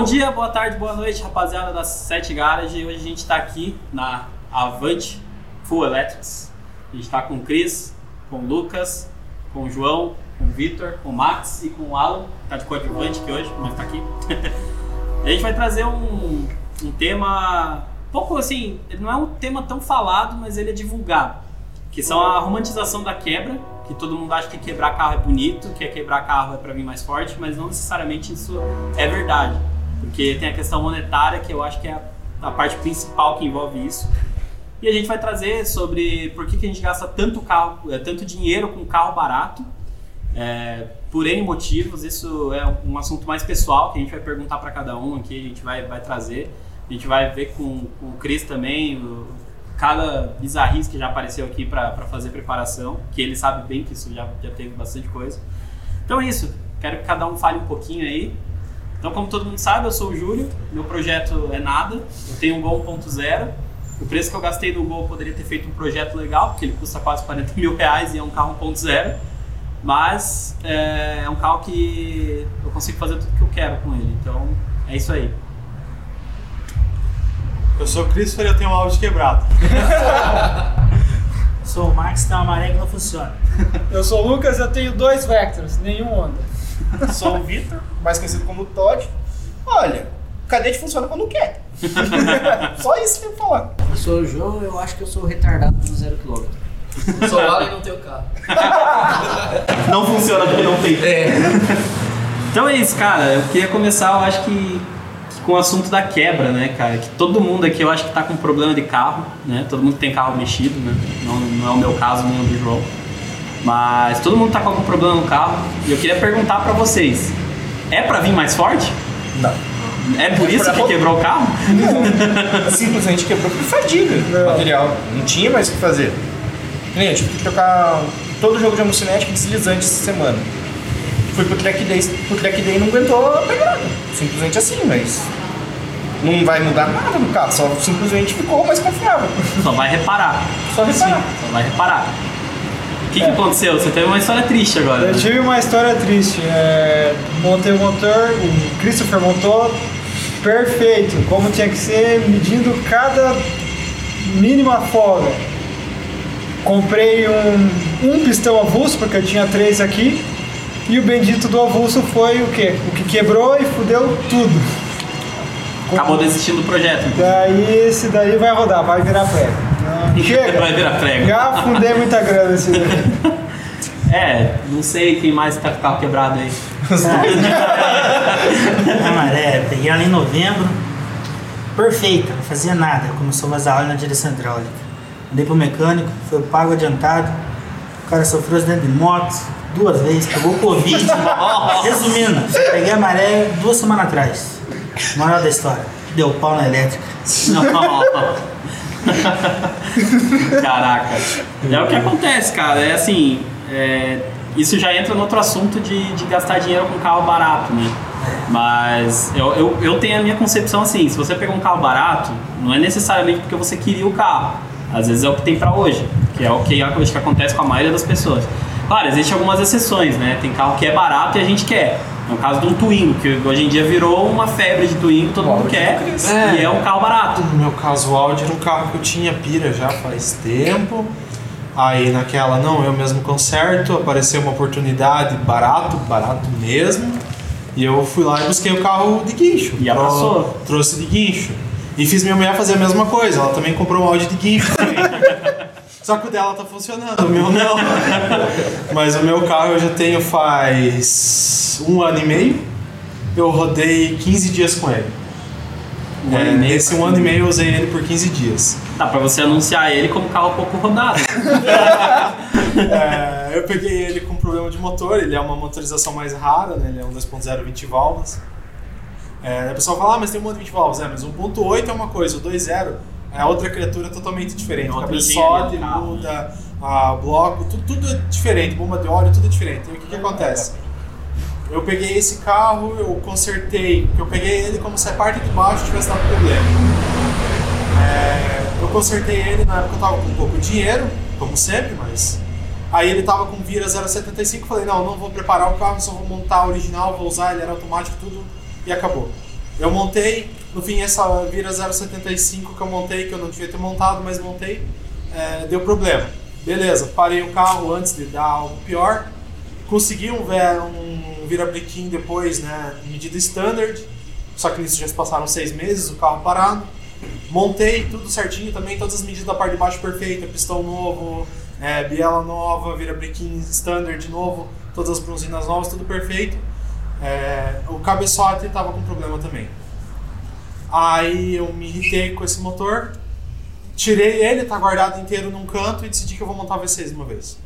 Bom dia, boa tarde, boa noite, rapaziada da 7Garage. Hoje a gente está aqui na Avant Full Electrics. A gente está com o Chris, com o Lucas, com o João, com o Victor, com o Max e com o Alan. Está de coadjuvante aqui hoje, mas está aqui. A gente vai trazer um tema pouco assim, ele não é um tema tão falado, mas ele é divulgado, que são a romantização da quebra, que todo mundo acha que quebrar carro é bonito, que quebrar carro é para mim mais forte, mas não necessariamente isso é verdade. Porque tem a questão monetária, que eu acho que é a parte principal que envolve isso. E a gente vai trazer sobre por que a gente gasta tanto dinheiro com carro barato, por N motivos. Isso é um assunto mais pessoal, que a gente vai perguntar para cada um aqui, a gente vai trazer. A gente vai ver com o Chris também, cada bizarrice que já apareceu aqui para fazer preparação, que ele sabe bem que isso já teve bastante coisa. Então é isso, quero que cada um fale um pouquinho aí. Então, como todo mundo sabe, eu sou o Júlio, meu projeto é nada, eu tenho um Gol 1.0, o preço que eu gastei no Gol poderia ter feito um projeto legal, porque ele custa quase 40 mil reais e é um carro 1.0, mas é um carro que eu consigo fazer tudo que eu quero com ele, então é isso aí. Eu sou o Christopher e eu tenho um Audi quebrado. Sou o Max, tem uma maré que não funciona. Eu sou o Lucas, eu tenho dois Vectras, nenhum Honda. Sou o Victor, mais conhecido como Todd. Olha, o Cadete funciona quando quer. Só isso que eu falar. Eu sou o João, eu acho que eu sou retardado do 0 km. Sou o Alan e não tenho carro. Não funciona porque não tem. Então é isso, cara. Eu queria começar, eu acho que com o assunto da quebra, né, cara? Que todo mundo aqui, eu acho que tá com problema de carro, né? Todo mundo tem carro mexido, né? Não é o meu caso, nem o do João. Mas todo mundo tá com algum problema no carro e eu queria perguntar pra vocês: é pra vir mais forte? Não. É por isso que quebrou o carro? Não. Simplesmente quebrou por fadiga do material. Não tinha mais o que fazer. Eu tive que trocar todo o jogo de homocinética deslizante essa semana. Fui pro track day e não aguentou a pegada. Simplesmente assim, mas não vai mudar nada no carro, só simplesmente ficou mais confiável. Só vai reparar. O que aconteceu? Você teve uma história triste agora. Eu tive uma história triste. Montei o motor, o Christopher montou perfeito, como tinha que ser, medindo cada mínima folga. Comprei um pistão avulso, porque eu tinha 3 aqui, e o bendito do avulso foi o quê? O que quebrou e fudeu tudo. Acabou desistindo do projeto. Daí, esse daí vai rodar, vai virar prego. Chega, vai virar prego. Já fundei muita grana esse daí. Não sei quem mais tá com o carro quebrado aí. Peguei ela em novembro, perfeita, não fazia nada. Começou a vazar óleo na direção hidráulica. Mandei pro mecânico, foi pago adiantado. O cara sofreu acidente de moto 2 vezes, pegou Covid. Resumindo, peguei a maré 2 semanas atrás. Moral da história, deu pau na elétrica. Caraca, é o que acontece, cara. É assim, isso já entra no outro assunto de gastar dinheiro com carro barato, né? Mas eu tenho a minha concepção assim: se você pegar um carro barato, não é necessariamente porque você queria o carro. Às vezes é o que tem pra hoje, que é o que acontece com a maioria das pessoas. Claro, existem algumas exceções, né? Tem carro que é barato e a gente quer. É o caso de um Twingo, que hoje em dia virou uma febre de Twingo, todo mundo quer, e é um carro barato. No meu caso, o Audi era um carro que eu tinha pira já faz tempo. Aí naquela, eu mesmo conserto, apareceu uma oportunidade, barato mesmo. E eu fui lá e busquei o carro de guincho. E abraçou. Trouxe de guincho. E fiz minha mulher fazer a mesma coisa, ela também comprou um Audi de guincho. Só que o dela tá funcionando, o meu não. Mas o meu carro eu já tenho faz 1 ano e meio. Eu rodei 15 dias com ele. Nesse 1 ano e meio eu usei ele por 15 dias. Dá pra você anunciar ele como carro pouco rodado. Eu peguei ele com problema de motor, ele é uma motorização mais rara, né? Ele é um 2.0 20 válvulas. O pessoal fala, mas tem um monte de 20 válvulas. Mas 1.8 é uma coisa, o 2.0... é outra criatura totalmente diferente. Cabeçote, muda, bloco, tudo é diferente, bomba de óleo, tudo é diferente. E o que acontece? Eu peguei esse carro, eu consertei, porque eu peguei ele como se a parte de baixo tivesse dado problema. Eu consertei ele, na época eu tava com pouco dinheiro, como sempre, mas... Aí ele tava com vira 0,75, falei, não vou preparar o carro, só vou montar o original, vou usar, ele era automático, tudo, e acabou. Eu montei, no fim essa Vira 075 que eu montei, que eu não devia ter montado, mas montei, deu problema. Beleza, parei o carro antes de dar algo pior, consegui um virabrequim depois, né, medida standard, só que nisso já se passaram 6 meses, o carro parado. Montei tudo certinho também, todas as medidas da parte de baixo perfeita, pistão novo, biela nova, virabrequim standard novo, todas as bronzinas novas, tudo perfeito. O cabeçote estava com problema também. Aí eu me irritei com esse motor, tirei ele, tá guardado inteiro num canto e decidi que eu vou montar V6 de uma vez.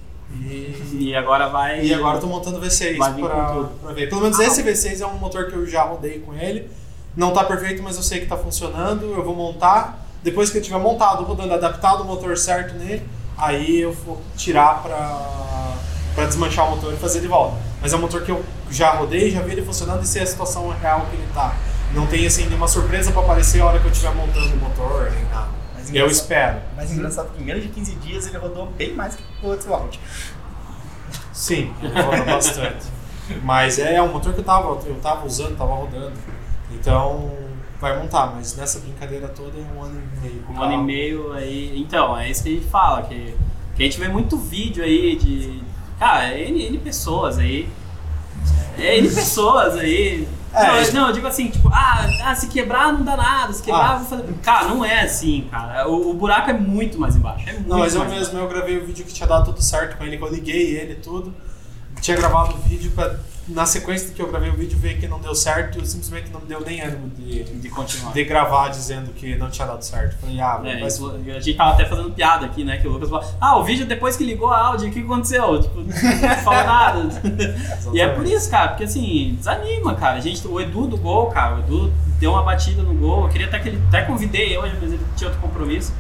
E agora vai... E agora eu tô montando V6 pra ver. Pelo menos esse V6 é um motor que eu já rodei com ele. Não tá perfeito, mas eu sei que tá funcionando, eu vou montar. Depois que eu tiver montado, rodando, adaptado o motor certo nele, aí eu vou tirar pra desmanchar o motor e fazer de volta. Mas é um motor que eu já rodei, já vi ele funcionando e sei a situação real que ele tá. Não tem assim nenhuma surpresa pra aparecer a hora que eu estiver montando o motor, nem nada. Eu espero. Mas engraçado que em menos de 15 dias ele rodou bem mais que o outro Audi. Sim, ele rodou bastante. Mas é um motor que eu tava usando, tava rodando. Então vai montar, mas nessa brincadeira toda é 1 ano e meio. Um ano e meio aí. Então, é isso que a gente fala, que a gente vê muito vídeo aí de. Cara, N pessoas aí. N pessoas aí. Não, eu digo assim, tipo, se quebrar não dá nada, se quebrar vou fazer... Cara, não é assim, cara, o buraco é muito mais embaixo, não, mas eu mesmo, eu gravei o vídeo que tinha dado tudo certo com ele, que eu liguei ele e tudo, tinha gravado o vídeo pra, na sequência que eu gravei o vídeo, ver que não deu certo, eu simplesmente não me deu nem ânimo de continuar, de gravar dizendo que não tinha dado certo. Falei, mas... A gente tava até fazendo piada aqui, né, que o Lucas falou, o vídeo depois que ligou a Audi, o que aconteceu? Tipo, não fala nada. E é por isso, cara, porque assim, desanima, cara. O Edu do Gol, cara, o Edu deu uma batida no Gol, eu queria até que ele, até convidei hoje, mas ele tinha outro compromisso.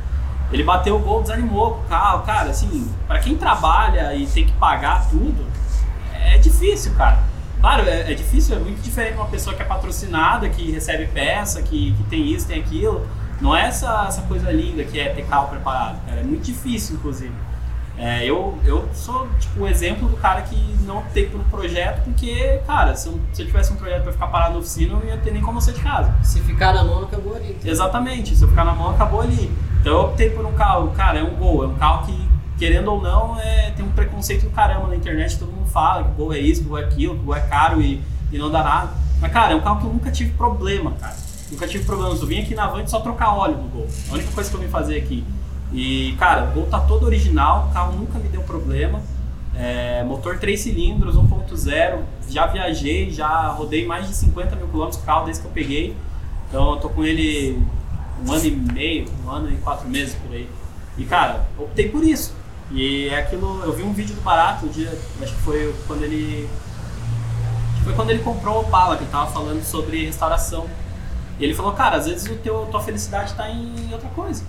Ele bateu o Gol, desanimou o carro, cara, assim, pra quem trabalha e tem que pagar tudo, é difícil, cara. Claro, é difícil, é muito diferente de uma pessoa que é patrocinada, que recebe peça, que tem isso, tem aquilo. Não é essa coisa linda que é ter carro preparado, cara. É muito difícil, inclusive. Eu sou, tipo, o exemplo do cara que não optei por um projeto, porque, cara, se eu tivesse um projeto pra ficar parado na oficina, eu não ia ter nem como sair de casa. Se ficar na mão, acabou ali. Então. Exatamente, se eu ficar na mão, acabou ali. Então eu optei por um carro, cara, é um Gol, é um carro que, querendo ou não, tem um preconceito do caramba na internet, todo mundo fala que o Gol é isso, que o Gol é aquilo, que o Gol é caro e não dá nada. Mas, cara, é um carro que eu nunca tive problema, cara. Nunca tive problema. Eu vim aqui na Avant só trocar óleo do Gol. A única coisa que eu vim fazer aqui. E, cara, o Gol tá todo original, o carro nunca me deu problema. Motor 3 cilindros, 1.0, já viajei, já rodei mais de 50 mil quilômetros com o carro desde que eu peguei. Então, eu tô com ele 1 ano e meio, 1 ano e 4 meses por aí. E, cara, optei por isso. E é aquilo, eu vi um vídeo do Barato um dia, acho que foi quando ele comprou o Opala, que ele tava falando sobre restauração. E ele falou, cara, às vezes tua felicidade tá em outra coisa.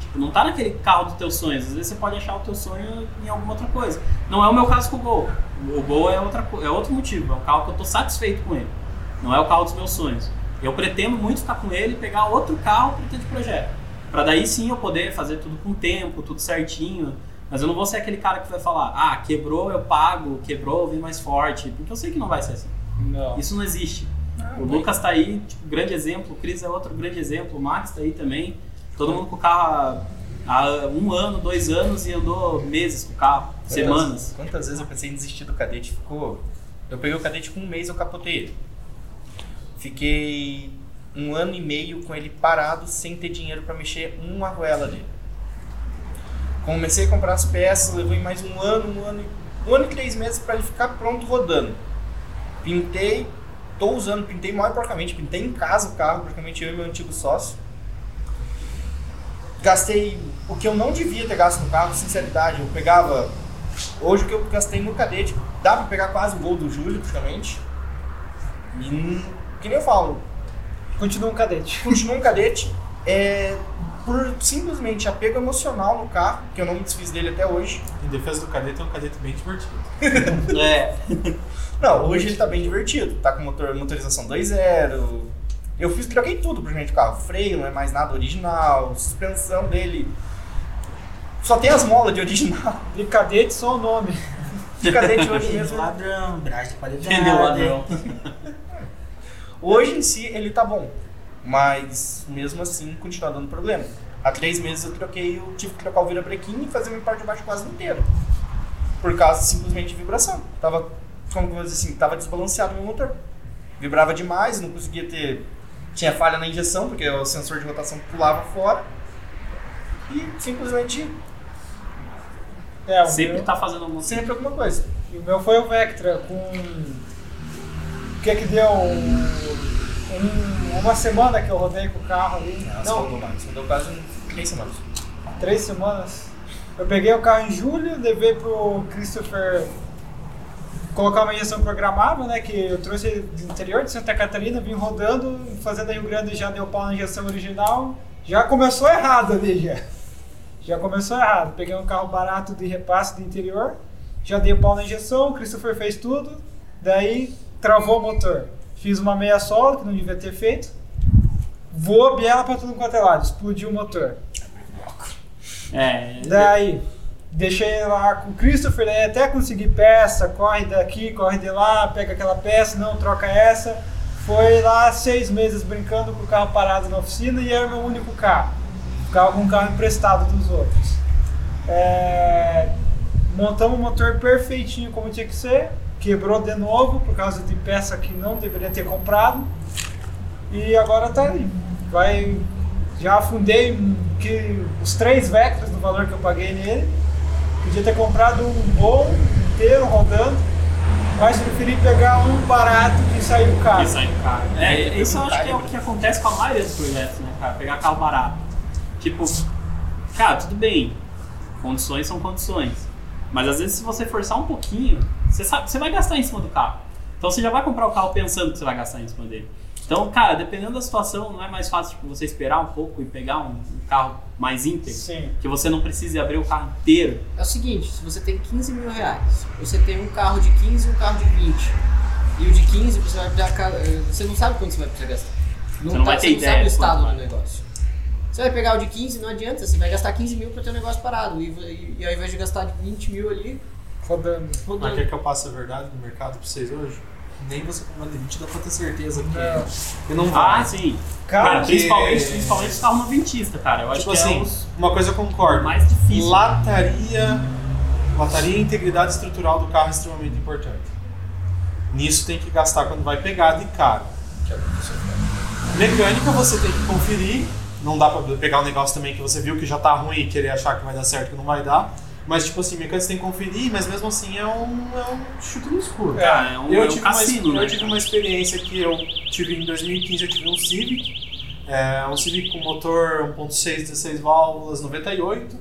Tipo, não tá naquele carro dos teus sonhos, às vezes você pode achar o teu sonho em alguma outra coisa. Não é o meu caso com o Gol. O Gol é outro motivo, é um carro que eu tô satisfeito com ele. Não é o carro dos meus sonhos. Eu pretendo muito ficar com ele e pegar outro carro para ter de projeto. Pra daí sim eu poder fazer tudo com tempo, tudo certinho. Mas eu não vou ser aquele cara que vai falar, quebrou, eu pago, quebrou, eu vim mais forte. Porque eu sei que não vai ser assim. Não. Isso não existe. O Lucas tá aí, tipo, grande exemplo. O Cris é outro grande exemplo. O Max tá aí também. Todo mundo com o carro há 1 ano, 2 anos e andou meses com o carro, semanas. Quantas vezes eu pensei em desistir do Cadete? Eu peguei o Cadete com 1 mês, eu capotei ele. Fiquei 1 ano e meio com ele parado, sem ter dinheiro para mexer uma arruela dele. Comecei a comprar as peças, levei mais 1 ano e 3 meses para ele ficar pronto rodando. Pintei, tô usando, pintei mal porcamente, pintei em casa o carro, praticamente eu e meu antigo sócio. Gastei o que eu não devia ter gasto no carro, sinceridade, eu pegava... Hoje o que eu gastei no Cadete, dá para pegar quase o Gol do Júlio, praticamente. E, que nem eu falo, Continua um cadete. Por simplesmente apego emocional no carro, que eu não me desfiz dele até hoje. Em defesa do Cadete, é um Cadete bem divertido. Não, hoje ele tá bem divertido. Tá com motorização 2.0. Eu troquei tudo pra gente o carro. Freio, não é mais nada original. Suspensão dele. Só tem as molas de original. De Cadete, só o nome. De Cadete hoje mesmo. Ladrão, braço de qualidade. Ladrão. Hoje em si ele tá bom, mas mesmo assim continua dando problema. Há 3 meses eu tive que trocar o virabrequim e fazer minha parte de baixo quase inteira. Por causa simplesmente de vibração. Tava, como eu vou dizer assim, tava desbalanceado meu motor. Vibrava demais, não conseguia ter... Tinha falha na injeção, porque o sensor de rotação pulava fora. E simplesmente... sempre meu, tá fazendo alguma coisa. Sempre alguma coisa. E o meu foi o Vectra com... O que é que deu? Uma semana que eu rodei com o carro ali. Não, deu quase 3 semanas. 3 semanas? Eu peguei o carro em julho, levei pro Christopher colocar uma injeção programável, né? Que eu trouxe ele do interior de Santa Catarina, vim rodando, fazendo Rio Grande, já deu pau na injeção original. Já começou errado ali, já começou errado. Peguei um carro barato de repasse do interior, já dei pau na injeção, o Christopher fez tudo, daí travou o motor. Fiz uma meia sola, que não devia ter feito, voou biela pra tudo quanto é lado, explodiu o motor. Daí, deixei lá com o Christopher, daí até conseguir peça, corre daqui, corre de lá, pega aquela peça, não, troca essa. Foi lá 6 meses brincando com o carro parado na oficina e era o meu único carro. Ficava com um carro emprestado dos outros. Montamos o motor perfeitinho como tinha que ser, quebrou de novo por causa de peça que não deveria ter comprado e agora tá aí. Já afundei que os 3 Vectras do valor que eu paguei nele. Podia ter comprado um bom inteiro rodando, mas preferi pegar um barato que saiu caro. Isso eu acho que é o que acontece com a maioria dos projetos, né, cara? Pegar carro barato. Tipo, cara, tudo bem, condições são condições, mas às vezes se você forçar um pouquinho, você sabe, você vai gastar em cima do carro. Então você já vai comprar o carro pensando que você vai gastar em cima dele. Então, cara, dependendo da situação, não é mais fácil tipo, você esperar um pouco e pegar um carro mais íntegro? Sim. Que você não precise abrir o carro inteiro. É o seguinte, se você tem 15 mil reais, você tem um carro de 15 e um carro de 20. E o de 15, você vai precisar, você não sabe quanto você vai precisar gastar. Você não vai ter ideia. Não sabe o estado do negócio. Você vai pegar o de 15, não adianta, você vai gastar 15 mil para ter um negócio parado. E ao invés de gastar 20 mil ali... Rodando. Mas quer que eu passe a verdade no mercado para vocês hoje? Nem você com uma D20 dá pra ter certeza que eu não vou. Sim. Cara, principalmente os carros noventista, cara. Eu acho tipo que assim, uma coisa eu concordo. Mais difícil. Lataria e integridade estrutural do carro é extremamente importante. Nisso tem que gastar quando vai pegar de cara. Mecânica você tem que conferir. Não dá pra pegar um negócio também que você viu que já tá ruim e querer achar que vai dar certo que não vai dar. Mas, tipo assim, mecânica você tem que conferir, mas mesmo assim é um chute no escuro. Eu tive uma experiência que eu tive em 2015, eu tive um Civic. Um Civic com motor 1.6, 16 válvulas, 98.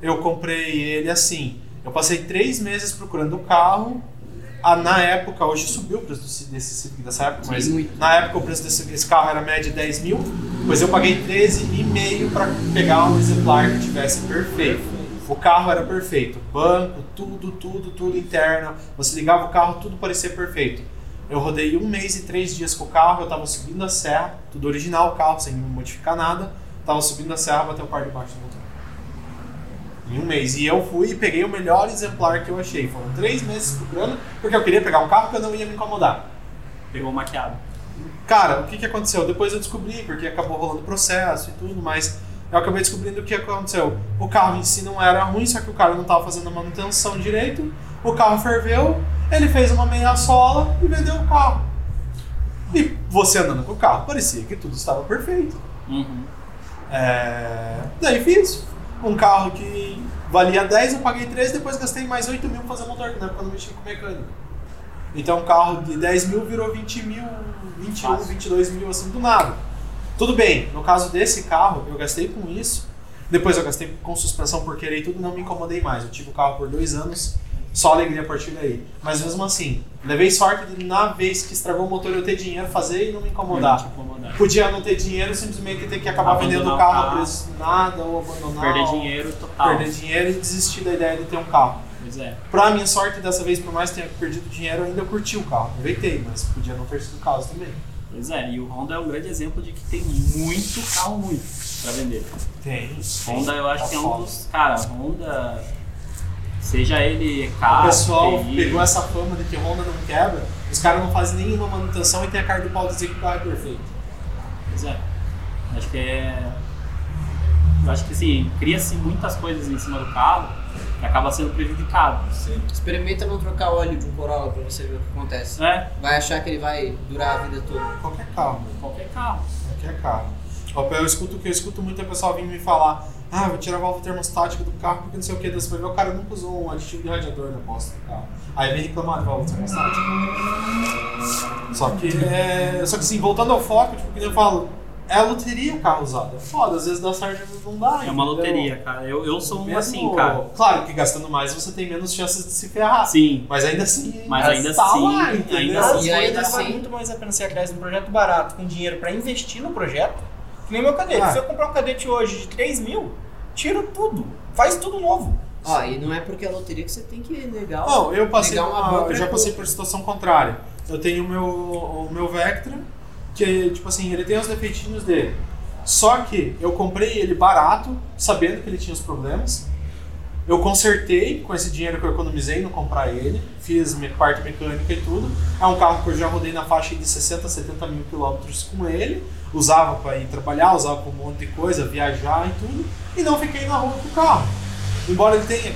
Eu comprei ele assim. Eu passei 3 meses procurando o carro. Na época, hoje subiu o preço desse Civic dessa época, mas na época o preço desse carro era média de 10 mil. Pois eu paguei 13,5 para pegar um exemplar que tivesse perfeito. O carro era perfeito, banco, tudo interno, você ligava o carro, tudo parecia perfeito. Eu rodei 1 mês e 3 dias com o carro, eu tava subindo a serra, tudo original o carro, sem modificar nada, tava subindo a serra, bateu o par de baixo do motor. Em 1 mês, e eu fui e peguei o melhor exemplar que eu achei, foram 3 meses procurando, porque eu queria pegar um carro que eu não ia me incomodar. Pegou maquiado. Cara, o que aconteceu? Depois eu descobri, porque acabou rolando processo e tudo, mas... Eu acabei descobrindo o que aconteceu. O carro em si não era ruim, só que o cara não estava fazendo a manutenção direito. O carro ferveu, ele fez uma meia sola e vendeu o carro. E você andando com o carro, parecia que tudo estava perfeito. Uhum. Daí fiz. Um carro que valia 10, eu paguei 13, depois gastei mais 8 mil para fazer motor, na época eu não mexia com mecânico. Então um carro de 10 mil virou 20 mil, 21, 22 mil, assim, do nada. Tudo bem, no caso desse carro, eu gastei com isso, depois eu gastei com suspensão por querer e tudo, não me incomodei mais. Eu tive o carro por 2 anos, só alegria a partir daí. Mas mesmo assim, levei sorte de na vez que estragou o motor eu ter dinheiro, fazer e não me incomodar. Podia não ter dinheiro, simplesmente ter que acabar vendendo o carro a preço de nada ou abandonar. Perder dinheiro total. Perder dinheiro e desistir da ideia de ter um carro. Pois é. Pra minha sorte, dessa vez, por mais que tenha perdido dinheiro, eu ainda curti o carro. Aproveitei, mas podia não ter sido o caso também. Pois é, e o Honda é um grande exemplo de que tem muito carro ruim pra vender. Tem. Honda eu acho que é um dos... Cara, Honda... Seja ele carro... O pessoal pegou essa fama de que Honda não quebra. Os caras não fazem nenhuma manutenção e tem a cara do pau dizer que o carro é perfeito. Pois é. Acho que é... Acho que assim, cria-se muitas coisas em cima do carro e acaba sendo prejudicado. Sim. Experimenta não trocar óleo de um Corolla pra você ver o que acontece. É. Vai achar que ele vai durar a vida toda. Qualquer carro. Qualquer carro. Qualquer carro. Eu escuto muito o pessoal vir me falar: ah, vou tirar a válvula termostática do carro porque não sei o que. Daí você vai ver, o cara nunca usou um aditivo de radiador na bosta do carro. Aí vem reclamar de válvula termostática. Só que assim, voltando ao foco, tipo, que eu falo, é a loteria o carro usado. É foda, às vezes dá certo, não dá. É uma loteria, cara. Eu sou um assim, cara. Claro que gastando mais você tem menos chances de se ferrar. Sim. Mas ainda assim, vale muito mais a pena ser atrás de um projeto barato com dinheiro pra investir no projeto. Nem meu Cadete. Se eu comprar um Cadete hoje de 3 mil, tira tudo. Faz tudo novo. Ó, e não é porque é loteria que você tem que negar. Não, eu já passei por situação contrária. Eu tenho o meu Vectra, que tipo assim, ele tem os defeitinhos dele. Só que eu comprei ele barato, sabendo que ele tinha os problemas. Eu consertei com esse dinheiro que eu economizei no comprar ele. Fiz minha parte mecânica e tudo. É um carro que eu já rodei na faixa de 60, 70 mil quilômetros com ele. Usava para ir trabalhar, usava para um monte de coisa, viajar e tudo. E não fiquei na rua com o carro. Embora ele tenha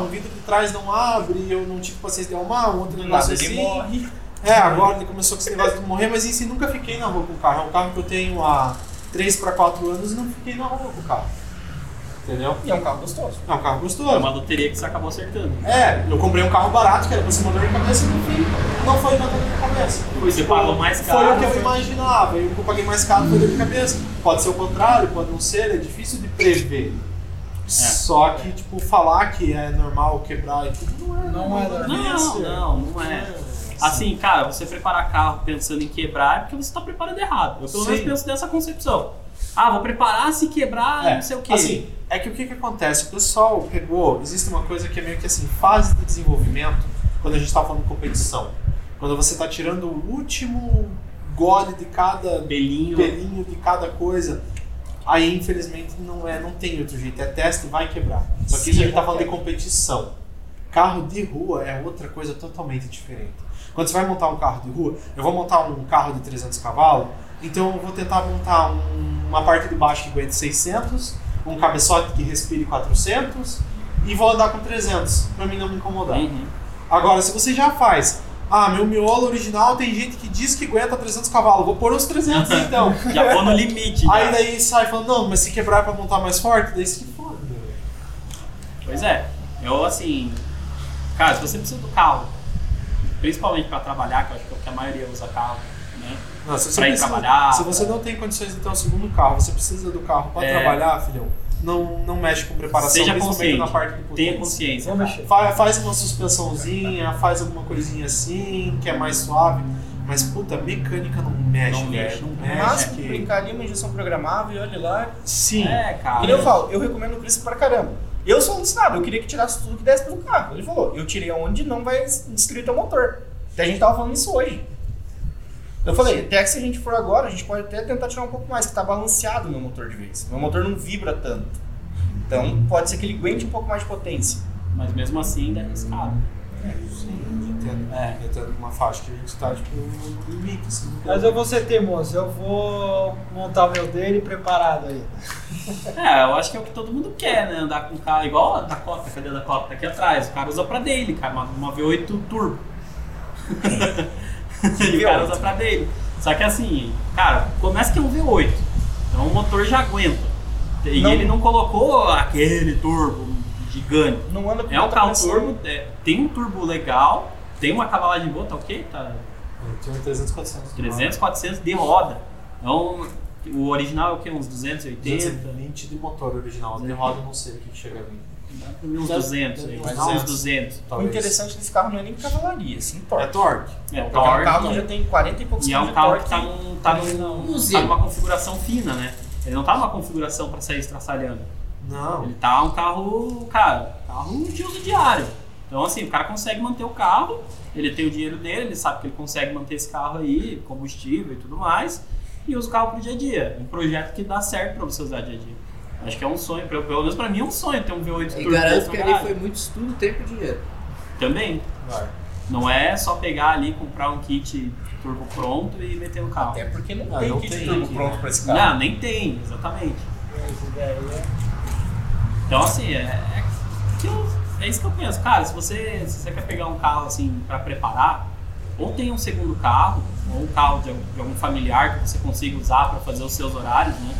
um vidro de trás não abre, eu não tive paciência de arrumar, um outro negócio assim. Morre. É, agora ele começou com esse negócio de morrer, mas em si nunca fiquei na rua com o carro. É um carro que eu tenho há 3 para 4 anos e não fiquei na rua com o carro. Entendeu? E é um carro gostoso. É um carro gostoso. É uma loteria que você acabou acertando. É, eu comprei um carro barato, que era pra ser uma dor de cabeça, e não foi uma dor de cabeça. Você pagou mais caro. Foi o que eu imaginava, e o que eu paguei mais caro foi dor de cabeça. Pode ser o contrário, pode não ser, é difícil de prever. É. Só que, tipo, falar que é normal quebrar e tudo, não é. Assim, cara, você preparar carro pensando em quebrar é porque você tá preparando errado. Eu pelo menos penso dessa concepção. Ah, vou preparar se quebrar, não sei o quê. Assim, é que o que acontece? O pessoal pegou... Existe uma coisa que é meio que assim, fase de desenvolvimento, quando a gente está falando de competição. Quando você está tirando o último gole de cada... Pelinho de cada coisa. Aí, infelizmente, não tem outro jeito. É teste, vai quebrar. Só que isso a gente está falando de competição. Carro de rua é outra coisa totalmente diferente. Quando você vai montar um carro de rua... Eu vou montar um carro de 300 cavalos, então eu vou tentar montar uma parte de baixo que aguente 600... um cabeçote que respire 400 e vou andar com 300, pra mim não me incomodar. Uhum. Agora, se você já faz, meu miolo original tem gente que diz que aguenta 300 cavalos, vou pôr os 300 então. Já vou no limite. Aí daí sai falando, não, mas se quebrar é pra montar mais forte, daí se foda. Pois é, eu assim, cara, se você precisa do carro, principalmente pra trabalhar, que eu acho que a maioria usa carro, né? Não, se você não tem condições de ter um segundo carro, você precisa do carro para trabalhar, filhão, não mexe com preparação, seja consciente, na parte do tenha consciência. Faz uma suspensãozinha, faz alguma coisinha assim, que é mais suave, mas puta, mecânica não mexe. Mas brincar ali, uma injeção programável, olha lá. Sim. É, cara. E eu falo, eu recomendo o Chris pra caramba. Eu sou um desnado, eu queria que tirasse tudo que desse pelo carro. Ele falou, eu tirei aonde não vai destruir teu motor. Até a gente tava falando isso hoje. Eu falei, até que se a gente for agora, a gente pode até tentar tirar um pouco mais, que tá balanceado o meu motor de vez. Meu motor não vibra tanto. Então, pode ser que ele aguente um pouco mais de potência. Mas mesmo assim, ainda é arriscado. Tendo uma faixa que a gente tá, tipo, no limite, assim. Mas eu vou ser teimoso, eu vou montar o meu dele preparado aí. Eu acho que é o que todo mundo quer, né? Andar com o carro igual a Dakota, cadê a Dakota? Tá aqui atrás, o cara usa pra dele, cara, uma V8 Turbo. E o cara usa pra dele. Só que assim, cara, começa que é um V8, então o motor já aguenta. E ele não colocou aquele turbo gigante. Não anda com carro turbo, tem um turbo legal, tem uma cavalagem boa, tá ok? Tá... Tinha 300, 400 de roda. Então, o original é o que? Uns 280? 220 de motor original, de roda eu não sei o que chega a vir. Uns 200, O interessante desse carro não é nem cavalaria, sim, torque. É torque. É torque. O carro já tem 40 e poucos quilos de torque. E é um carro que tá numa configuração fina, né? Ele não tá numa configuração pra sair estraçalhando. Não. Ele tá um carro, cara, carro de uso diário. Então, assim, o cara consegue manter o carro, ele tem o dinheiro dele, ele sabe que ele consegue manter esse carro aí, combustível e tudo mais, e usa o carro pro dia a dia. Um projeto que dá certo pra você usar dia a dia. Acho que é um sonho, pelo menos pra mim é um sonho ter um V8 Turbo. E garanto que ali foi muito estudo, tempo e dinheiro. Também. Claro. Não é só pegar ali, comprar um kit turbo pronto e meter no carro. Até porque não tem kit turbo pronto para esse carro. Não, nem tem, exatamente. Então assim, é isso que eu penso. Cara, se você quer pegar um carro assim para preparar, ou tem um segundo carro, ou um carro de algum familiar que você consiga usar para fazer os seus horários, né?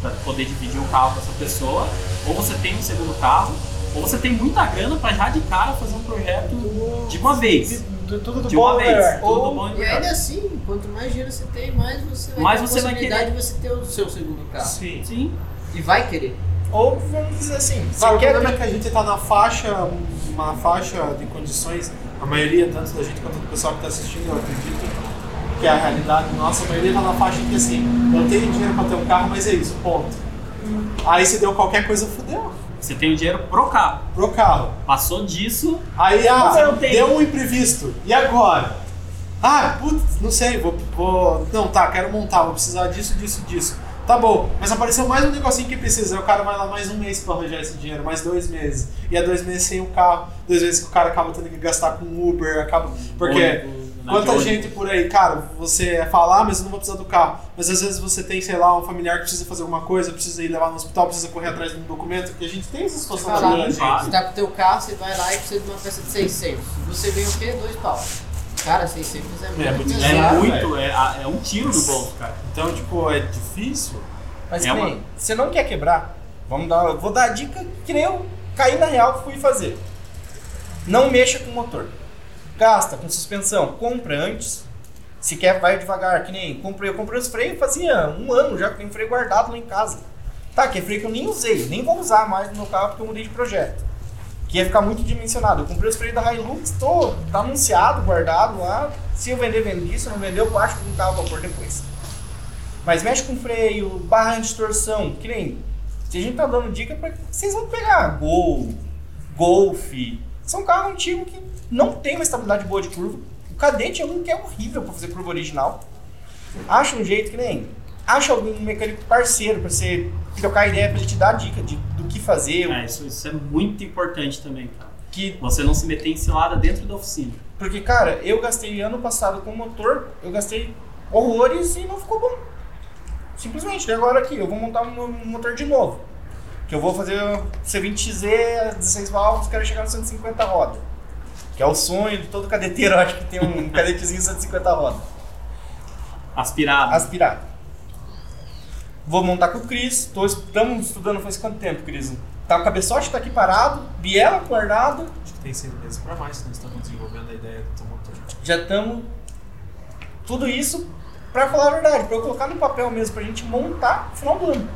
Para poder dividir o carro com essa pessoa, ou você tem um segundo carro, ou você tem muita grana para já de cara fazer um projeto de uma vez. Tudo de uma bom, vez. Ou, tudo bom e ainda assim, quanto mais dinheiro você tem, mais você vai mais ter você a possibilidade vai de você ter o seu segundo carro. Sim. Sim. E vai querer. Ou vamos dizer assim, se o problema é que a gente está na faixa de condições, a maioria, tanto da gente quanto do pessoal que está assistindo, eu acredito que a realidade nossa, a maioria está na faixa que assim, eu tenho dinheiro para ter um carro, mas é isso, ponto. Aí se deu qualquer coisa, fudeu. Você tem o dinheiro pro carro. Pro carro. Passou disso, aí deu um imprevisto. E agora? Putz, não sei, quero montar, vou precisar disso. Tá bom, mas apareceu mais um negocinho que precisa, aí o cara vai lá mais um mês pra arranjar esse dinheiro, mais 2 meses. E é 2 meses sem o carro, 2 meses que o cara acaba tendo que gastar com Uber, acaba... Porque... Quanta gente por aí, cara, você fala, mas eu não vou precisar do carro. Mas às vezes você tem, sei lá, um familiar que precisa fazer alguma coisa, precisa ir levar no hospital, precisa correr atrás de um documento, porque a gente tem essas situações. Você tá com o teu carro, você vai lá e precisa de uma peça de 600. Você ganha o quê? 2 pau. Cara, 600 é muito pesado. É um tiro do bolso, cara. Então, tipo, é difícil. Mas você não quer quebrar? Vou dar a dica que nem eu caí na real que fui fazer. Não mexa com o motor. Gasta com suspensão, compra antes, se quer vai devagar, que nem eu comprei os freios fazia 1 ano já que tem freio guardado lá em casa, que é freio que eu nem usei, nem vou usar mais no meu carro porque eu mudei de projeto, que ia ficar muito dimensionado, eu comprei os freios da Hilux, tá anunciado, guardado lá, se eu vender, vendi, se eu não vender, eu baixo com o carro pra pôr depois, mas mexe com freio, barra anti-torção, que nem, se a gente tá dando dica pra vocês vão pegar Gol, Golf, são carros antigos que não tem uma estabilidade boa de curva. O Cadete é um que é horrível para fazer curva original. Acha um jeito que nem... Acha algum mecânico parceiro para você trocar ideia, para ele te dar a dica do que fazer. Isso é muito importante também, cara. Que você não se meter em cilada dentro da oficina. Porque, cara, eu gastei ano passado com o motor, eu gastei horrores e não ficou bom. Simplesmente. E agora aqui, eu vou montar um motor de novo. Que eu vou fazer C20XZ, 16 válvulas, quero chegar no 150 rodas. Que é o sonho de todo cadeteiro, acho que tem um cadetezinho 150 rodas. Aspirado. Vou montar com o Cris, estamos estudando faz quanto tempo, Cris? Tá, o cabeçote tá aqui parado, biela guardada. Acho que tem 6 meses para mais, nós estamos desenvolvendo a ideia do teu motor. Já estamos, tudo isso, para falar a verdade, para eu colocar no papel mesmo, pra gente montar no final do ano.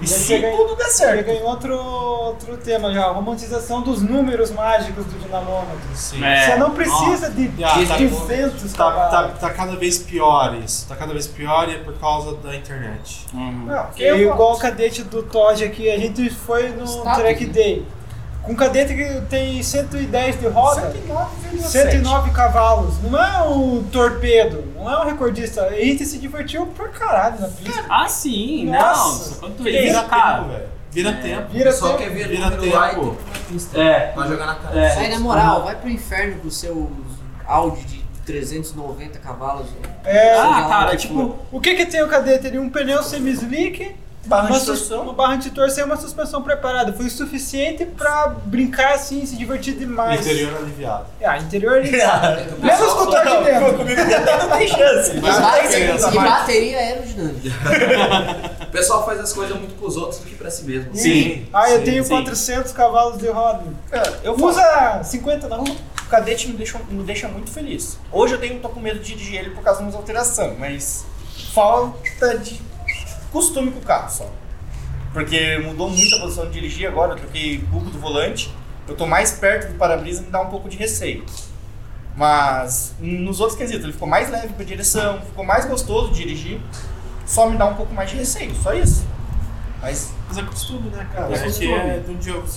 E se tudo der certo. Eu ganhei outro tema já, a romantização dos números mágicos do dinamômetro. Sim. Você não precisa de ventos. Tá cada vez pior isso. Tá cada vez pior e é por causa da internet. Não, eu igual o cadete do Todd aqui, a gente foi no track day. Com cadete que tem 110 de roda, 109 cavalos. Não é um torpedo, não é um recordista. A gente se divertiu pra caralho na pista. Sim, nossa. Quanto isso, cara. Vira tempo. Só quer ver vira tempo. Lá e tem que ir pra pista. Vai jogar na cara. Aí na moral, vai pro inferno com o seu Audi de 390 cavalos. Cara, tipo... O que tem o cadete ali? Um pneu semi-slick... Uma barra de torção e uma suspensão preparada. Foi o suficiente pra brincar assim, se divertir demais. Interior aliviado. Interior aliviado. Mesmo os motor de dentro. Comigo não tem chance. E bateria aerodinâmica. O pessoal faz as coisas muito pros outros do que pra si mesmo. Sim. Eu tenho 400 cavalos de roda. Eu usa 50 na rua. O cadete me deixa muito feliz. Hoje eu tô com medo de dirigir ele por causa de umas alterações, mas falta de... costume com o carro só, porque mudou muito a posição de dirigir agora, eu troquei o cubo do volante, eu tô mais perto do para-brisa, me dá um pouco de receio, mas nos outros quesitos ele ficou mais leve pra direção, ficou mais gostoso de dirigir, só me dá um pouco mais de receio, só isso. Mas é costume, né, cara?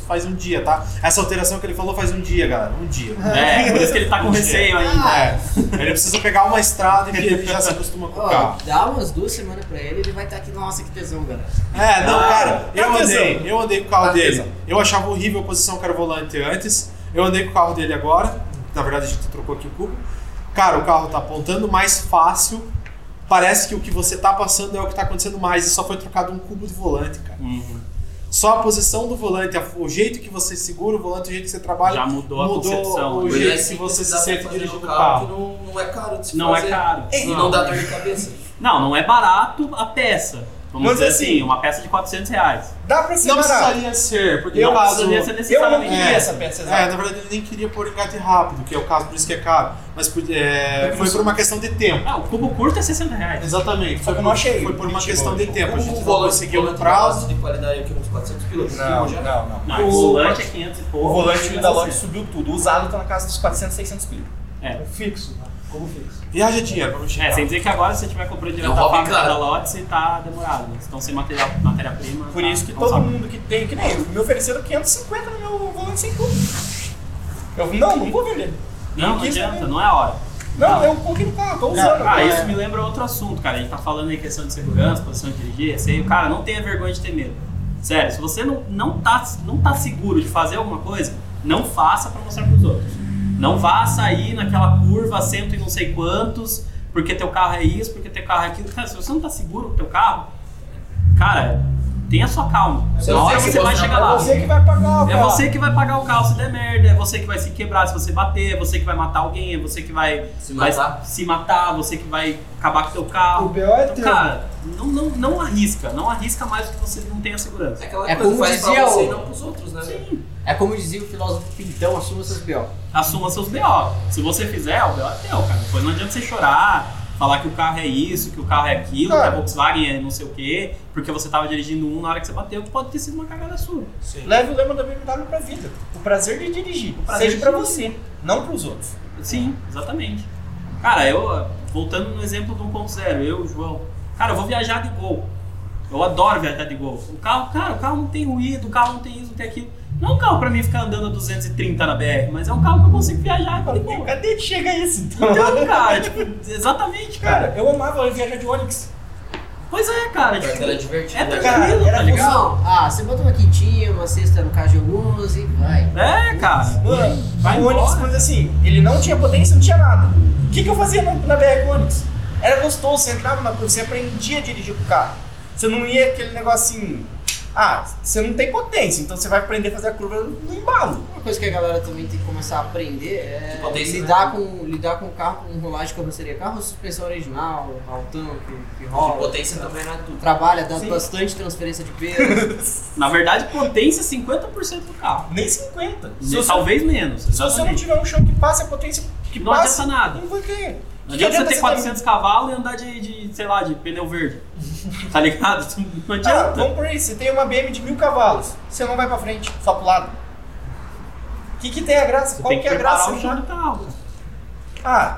Faz um dia, tá? Essa alteração que ele falou faz um dia, galera. Um dia. Por isso que ele tá com receio ainda. Ele precisa pegar uma estrada e ele já se acostuma com o carro. Dá umas 2 semanas pra ele vai estar aqui. Nossa, que tesão, galera. Cara, eu andei com o carro dele. Eu achava horrível a posição que era volante antes. Eu andei com o carro dele agora. na verdade a gente trocou aqui o cubo. Cara, o carro tá apontando mais fácil. Parece que o que você tá passando é o que tá acontecendo mais. E só foi trocado um cubo de volante, cara. Uhum. Só a posição do volante, o jeito que você segura o volante, o jeito que você trabalha... Já mudou a concepção. O jeito que você se sente dirigindo o carro. Não é caro de se fazer. É caro. E não dá dor de cabeça. Não é barato a peça. Vamos dizer assim, uma peça de $400. Dá pra ser barato. Não precisaria ser, porque no caso... Eu não queria essa peça, exato. Na verdade, eu nem queria pôr engate rápido, que é o caso, por isso que é caro. Mas foi por uma questão de tempo. Ah, o cubo curto é $60. Exatamente. Só que eu não achei. Foi por uma questão de tempo. A gente conseguiu um prazo de qualidade aqui, uns $400. Não. O volante é 500 e pouco. O volante da loja subiu tudo. O usado tá na casa dos 400, $600. É. O fixo, como fixo. Viaja dinheiro pra não chegar. Sem dizer que agora se você estiver comprando direto da fábrica da lote, tá demorado. Então sem matéria-prima. Por isso que todo mundo que tem, que nem eu, me ofereceram $550 no meu volante sem cubo. Eu não vou vender. Não adianta, não é a hora. Não, eu comprei no carro, tô usando. Isso me lembra outro assunto, cara. A gente tá falando aí questão de segurança, posição de dirigir, assim, cara, não tenha vergonha de ter medo. Sério, se você não tá seguro de fazer alguma coisa, não faça pra mostrar pros outros. Não vá sair naquela curva, cento e não sei quantos, porque teu carro é isso, porque teu carro é aquilo. Cara, se você não tá seguro com teu carro, cara, tenha sua calma. Na hora você vai chegar lá. É você que vai pagar o carro. É você que vai pagar o carro se der merda, é você que vai se quebrar se você bater, é você que vai matar alguém, é você que vai se matar, você que vai acabar com o teu carro. O BO é teu. Cara, não arrisca mais do que você não tenha segurança. É aquela coisa que faz pra você e não pros outros, né? Sim. É como dizia o filósofo Pintão, assuma seus B.O. Assuma seus B.O. Se você fizer, o B.O. é teu, cara. Depois não adianta você chorar, falar que o carro é isso, que o carro é aquilo, que a Volkswagen é não sei o quê, porque você estava dirigindo na hora que você bateu, que pode ter sido uma cagada sua. Sim. Leve o lema da BMW pra vida. O prazer de dirigir. Seja pra você, não pros outros. Sim, exatamente. Cara, eu, voltando no exemplo do 1.0, eu, João, cara, eu vou viajar de Gol. Eu adoro viajar de Gol. O carro, cara, o carro não tem ruído, o carro não tem isso, não tem aquilo. Não é um carro pra mim ficar andando a 230 na BR, mas é um carro que eu consigo viajar. Cadê que chega isso então? Então, cara, exatamente, cara. Cara, eu amava viajar de Onix. Pois é, cara. Era divertido. É tranquilo, tá legal. Você bota uma quintinha, uma sexta no KG11 e vai. É, cara. Mano, o Onix, mas assim, ele não tinha potência, não tinha nada. O que eu fazia na BR com o Onix? Era gostoso, você entrava na polícia, você aprendia a dirigir com o carro. Você não ia aquele negocinho... você não tem potência, então você vai aprender a fazer a curva no embalo. Uma coisa que a galera também tem que começar a aprender é potência, lidar com o carro, com rolagem de carroceria. Carro, suspensão original, altão, que rola. De potência também não é tudo. Trabalha, dá bastante transferência de peso. Na verdade, potência é 50% do carro. Nem 50%. Talvez menos. Se você não tiver um chão que passe, a potência que não passa... Não adianta nada. Não vai ter. Não adianta você ter 400 cavalos e andar de pneu verde, tá ligado? Não adianta. Vamos por aí, você tem uma BM de 1000 cavalos, você não vai pra frente, só pro lado. O que tem a graça? Qual que é a graça? Tem que preparar o chão do carro.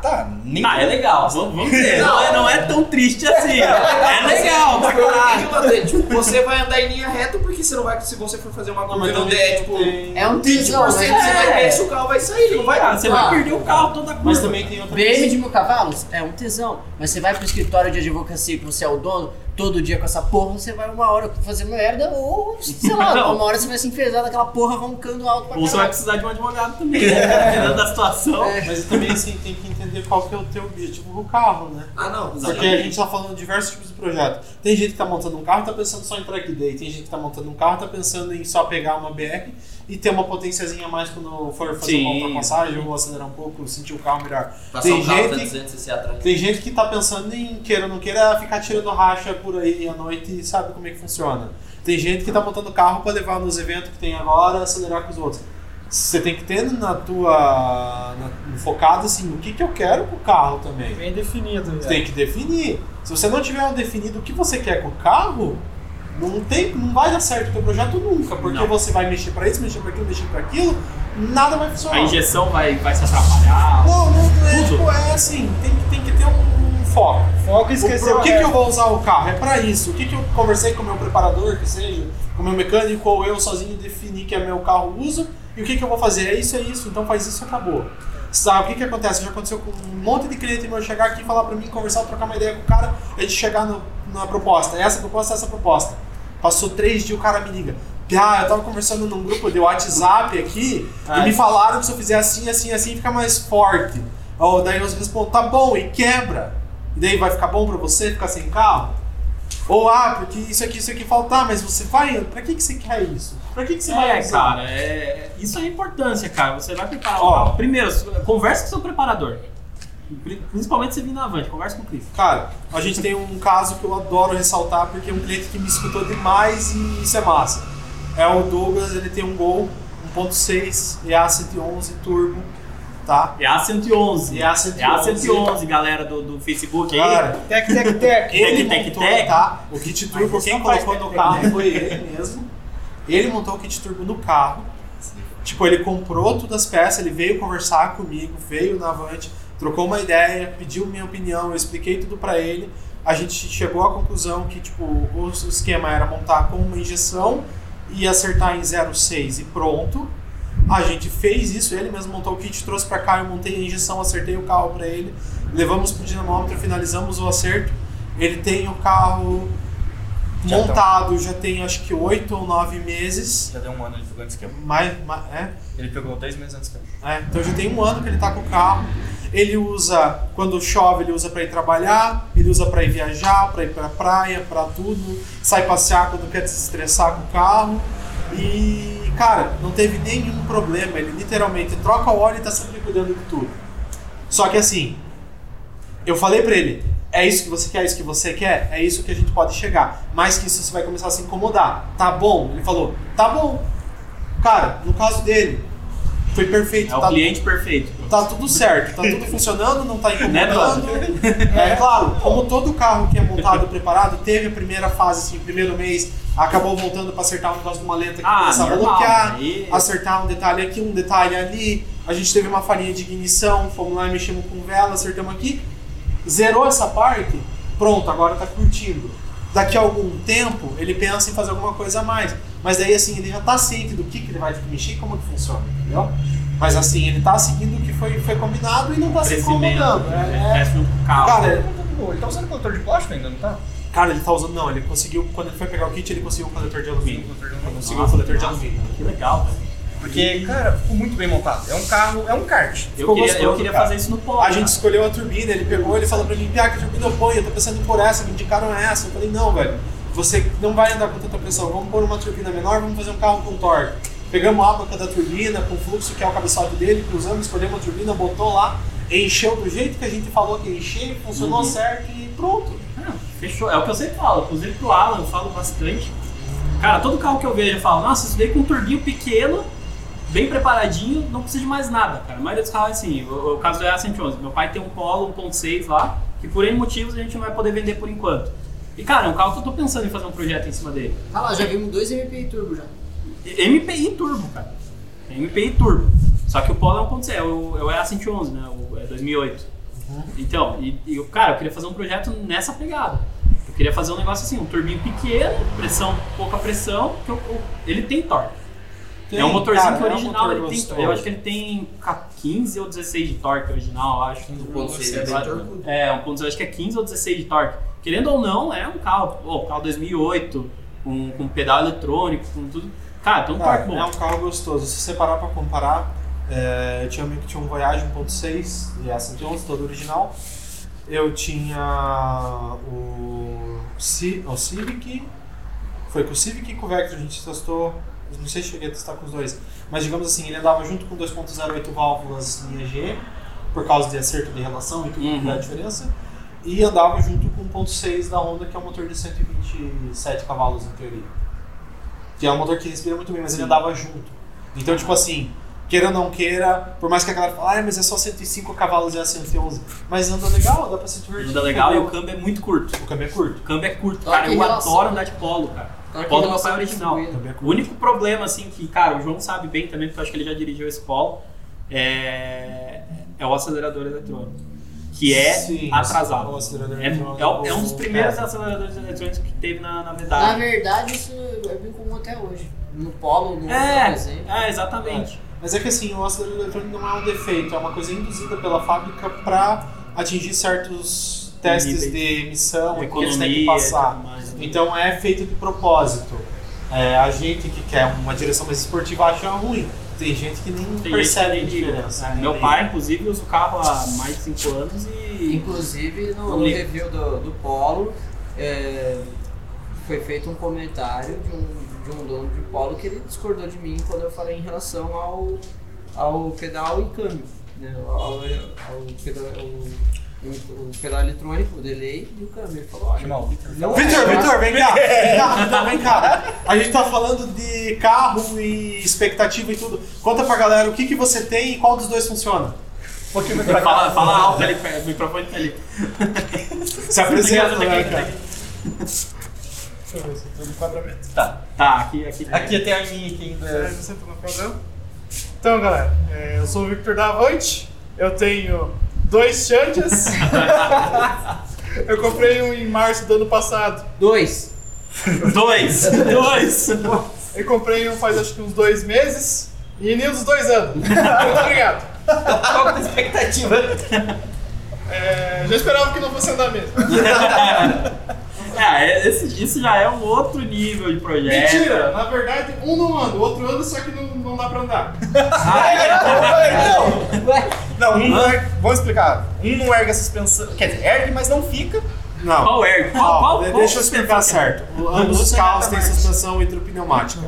Tá. É legal, vamos ver. Não é tão triste assim, é legal, tá claro. Tipo, você vai andar em linha reta porque você não vai, se você for fazer uma curva, não der, tipo... É um 30%, você vai perder, o carro vai sair, não vai... Você vai perder o carro toda a curva. Mas também tem outra BM de 1000 cavalos é um tesão, mas você vai pro escritório de advocacia que você é o dono, todo dia com essa porra, você vai uma hora fazer merda ou, sei lá, uma hora você vai se enfesar daquela porra roncando alto pra caralho. Ou você vai precisar de um advogado também, dependendo da situação. Mas também, assim, tem que entender qual que é o teu objetivo com o carro, né? Exatamente. Porque a gente tá falando de diversos tipos de projeto. Tem gente que tá montando um carro e tá pensando só em track day, tem gente que tá montando um carro e tá pensando em só pegar uma BR e ter uma potenciazinha a mais quando for fazer uma ultrapassagem ou acelerar um pouco, sentir o carro melhor. Tem gente que tá pensando em, queira ou não queira, ficar tirando racha por aí à noite e sabe como é que funciona. Tem gente que tá montando carro para levar nos eventos que tem agora, acelerar com os outros. Você tem que ter focado assim, o que eu quero com o carro também. Bem definido. Você tem que definir. Se você não tiver definido o que você quer com o carro, não vai dar certo o teu projeto nunca, porque você vai mexer para isso, mexer para aquilo, mexer para aquilo, nada vai funcionar. A injeção vai se atrapalhar. É assim, tem que ter um foco. Foco e esquecer o que eu vou usar o carro, é para isso. O que eu conversei com o meu preparador, que seja, com o meu mecânico ou eu sozinho defini que é meu carro uso. E o que eu vou fazer? É isso, então faz isso e acabou. Sabe, o que acontece? Já aconteceu com um monte de cliente meu chegar aqui, falar pra mim, conversar, trocar uma ideia com o cara, a gente chegar na proposta, essa proposta, essa proposta. Passou 3 dias, o cara me liga. Ah, eu tava conversando num grupo de WhatsApp aqui, ai, e me falaram que se eu fizer assim, assim, assim, fica mais forte. Oh, daí você responde, tá bom, e quebra. E daí vai ficar bom pra você ficar sem carro? Ou, ah, porque isso aqui faltar, mas você vai... Pra que você quer isso? Pra que você vai usar? Cara, isso é importância, cara. Você vai preparar... Ó, primeiro, conversa com seu preparador. Principalmente se vir na Avant, conversa com o Chris. Cara, a gente tem um caso que eu adoro ressaltar, porque é um cliente que me escutou demais e isso é massa. É o Douglas, ele tem um Gol 1.6, EA111 Turbo. Tá. EA111, galera do Facebook aí. Cara, tec. Ele montou, tá? O kit turbo, quem colocou no carro foi ele mesmo. Ele montou o kit turbo no carro. Sim. Tipo, ele comprou todas as peças, ele veio conversar comigo, veio na Avant, trocou uma ideia, pediu minha opinião, eu expliquei tudo pra ele. A gente chegou à conclusão que, tipo, o esquema era montar com uma injeção e acertar em 0,6 e pronto. A gente fez isso, ele mesmo montou o kit, trouxe pra cá, eu montei a injeção, acertei o carro pra ele, levamos pro dinamômetro, finalizamos o acerto. Ele tem o carro já montado, já tem acho que 8 ou 9 meses. Já deu um ano, ele pegou antes que eu. Ele pegou 10 meses antes que eu. É, então já tem um ano que ele tá com o carro. Ele usa, quando chove, ele usa pra ir trabalhar, ele usa pra ir viajar, pra ir pra praia, pra tudo. Sai passear quando quer se estressar com o carro. E... cara, não teve nenhum problema, ele literalmente troca o óleo e tá sempre cuidando de tudo. Só que assim, eu falei pra ele, é isso que você quer? É isso que a gente pode chegar, mas que isso você vai começar a se incomodar. Tá bom? Ele falou, tá bom. Cara, no caso dele, foi perfeito. É o cliente perfeito. Tá tudo certo, tá tudo funcionando, não tá incomodando. É claro, como todo carro que é montado e preparado, teve a primeira fase, assim, o primeiro mês, acabou voltando para acertar um negócio de uma maleta que começa a bloquear, acertar um detalhe aqui, um detalhe ali. A gente teve uma farinha de ignição, fomos lá e mexemos com vela, acertamos aqui. Zerou essa parte, pronto, agora tá curtindo. Daqui a algum tempo, ele pensa em fazer alguma coisa a mais. Mas daí, assim, ele já tá ciente do que ele vai mexer e como que funciona, entendeu? Mas assim, ele tá seguindo o que foi combinado e não tá se incomodando. Ele tá usando coletor de plástico ainda, não tá? Cara, ele tá usando, não, ele conseguiu, quando ele foi pegar o kit, ele conseguiu um coletor de alumínio. Que legal, velho. Porque, cara, ficou muito bem montado. É um carro, é um kart. Eu queria fazer isso no Polo. A gente escolheu a turbina, ele pegou, ele falou pra mim, que turbina eu ponho, eu tô pensando por essa, me indicaram essa. Eu falei, não, velho, você não vai andar com tanta pressão, vamos pôr uma turbina menor, vamos fazer um carro com torque. Pegamos a aba da turbina, com o fluxo, que é o cabeçote dele, cruzamos, escolhemos a turbina, botou lá, encheu do jeito que a gente falou que encheu, funcionou certo e pronto. Fechou, é o que eu sempre falo, inclusive pro Alan, eu falo bastante. Cara, todo carro que eu vejo eu falo, nossa, isso daí com um turbinho pequeno, bem preparadinho, não precisa de mais nada, cara. A maioria dos carros é assim, o caso do EA111, meu pai tem um Polo 1.6 lá, que por N motivos a gente não vai poder vender por enquanto. E cara, é um carro que eu tô pensando em fazer um projeto em cima dele. Ah lá, já vimos 2 MPI Turbo já. MPI Turbo, cara. MPI Turbo. Só que o Polo é 1.6, é o EA111, né, é 2008. Então, cara, eu queria fazer um projeto nessa pegada. Eu queria fazer um negócio assim, um turbinho pequeno, pressão, pouca pressão, que ele tem torque. É um motorzinho que original, ele tem torque. Eu acho que ele tem 15 ou 16 de torque original, eu acho. 1.6 eu acho que é 15 ou 16 de torque. Querendo ou não, é um carro, carro 2008, com pedal eletrônico, com tudo. Cara, tem um torque bom. É um carro gostoso, se você parar pra comparar. Eu tinha um amigo que tinha um Voyage 1.6 e EA111, todo original. Eu tinha o Civic. Foi com o Civic e com o Vectra a gente testou. Não sei se cheguei a testar com os dois, mas digamos assim, ele andava junto com 2.08 válvulas linha G, por causa de acerto de relação e tudo que é a diferença. E andava junto com 1.6 da Honda, que é um motor de 127 cavalos em teoria, que é um motor que respira muito bem, mas ele andava junto. Então tipo assim, queira ou não queira, por mais que a galera fale, mas é só 105 cavalos e é 111. Mas anda legal, dá pra se divertir. Anda legal e o câmbio é muito curto. Cara, eu adoro andar de Polo, cara. Polo do meu pai original. O único problema, assim, que, cara, o João sabe bem também, porque eu acho que ele já dirigiu esse Polo, é o acelerador eletrônico, que é atrasado. É um dos primeiros aceleradores eletrônicos que teve na verdade. Na verdade, isso é bem comum até hoje. No Polo, no exemplo. É, exatamente. Mas é que assim, o acelerador eletrônico não é um defeito, é uma coisa induzida pela fábrica para atingir certos testes de emissão, economia, que eles têm que passar. Então é feito de propósito. a gente que quer uma direção mais esportiva acha ruim. Tem gente que nem percebe a diferença. Meu pai, inclusive, usa o carro há mais de 5 anos e... Inclusive, no review do Polo, foi feito um comentário de um dono de Polo que ele discordou de mim quando eu falei em relação ao pedal e câmbio, né? O pedal eletrônico, o delay e o câmbio. Ele falou, olha... Victor, vem cá. A gente tá falando de carro e expectativa e tudo. Conta pra galera o que você tem e qual dos dois funciona. Um pouquinho pra cá. Fala alto ali, o microfone tá ali. Se apresenta, né, cara? Deixa eu ver se eu tô no enquadramento. Tá, aqui. Aqui até a minha aqui ainda. Você tá no enquadramento? Então, galera, eu sou o Victor da Avant. Eu tenho... 2 Xandias. Eu comprei um em março do ano passado. 2. Eu comprei um faz acho que uns 2 meses e nem uns 2 anos. Muito obrigado. Qual a expectativa? Já esperava que não fosse andar mesmo. Isso já é um outro nível de projeto. Mentira! Na verdade, um não anda, o outro anda, só que não dá pra andar. Vamos explicar. Um não ergue a suspensão, quer dizer, ergue, mas não fica. Não. Qual ergue? Deixa eu explicar certo. Ambos os carros têm suspensão hidropneumática.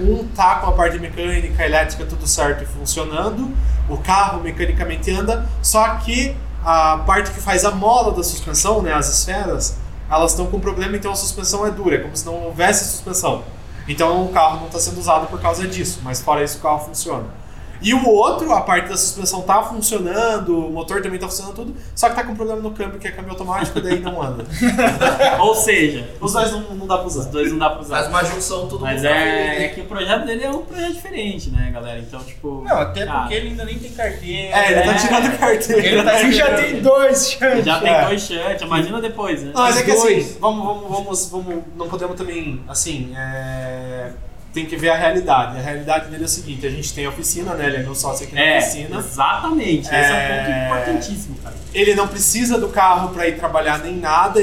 Um tá com a parte mecânica, elétrica, tudo certo e funcionando. O carro mecanicamente anda, só que a parte que faz a mola da suspensão, né, as esferas, elas estão com problema, então a suspensão é dura, como se não houvesse suspensão. Então o carro não está sendo usado por causa disso, mas fora isso o carro funciona. E o outro, a parte da suspensão está funcionando, o motor também está funcionando tudo, só que está com problema no câmbio, que é câmbio automático, daí não anda. Ou seja, os dois não dá para usar. Os dois não dá para usar. Faz uma junção, tudo. Mas é que o projeto dele é um projeto diferente, né, galera? Então, tipo... Não, até porque ele ainda nem tem carteira. Ele tá tirando carteira. Ele já tem 2 chantes. Já tem 2 chantes, imagina depois, né? Não, mas é que assim, vamos, não podemos também, assim, tem que ver a realidade. A realidade dele é o seguinte, a gente tem a oficina, né? Ele é meu sócio aqui na oficina. Exatamente, esse é um ponto importantíssimo, cara. Ele não precisa do carro para ir trabalhar nem nada.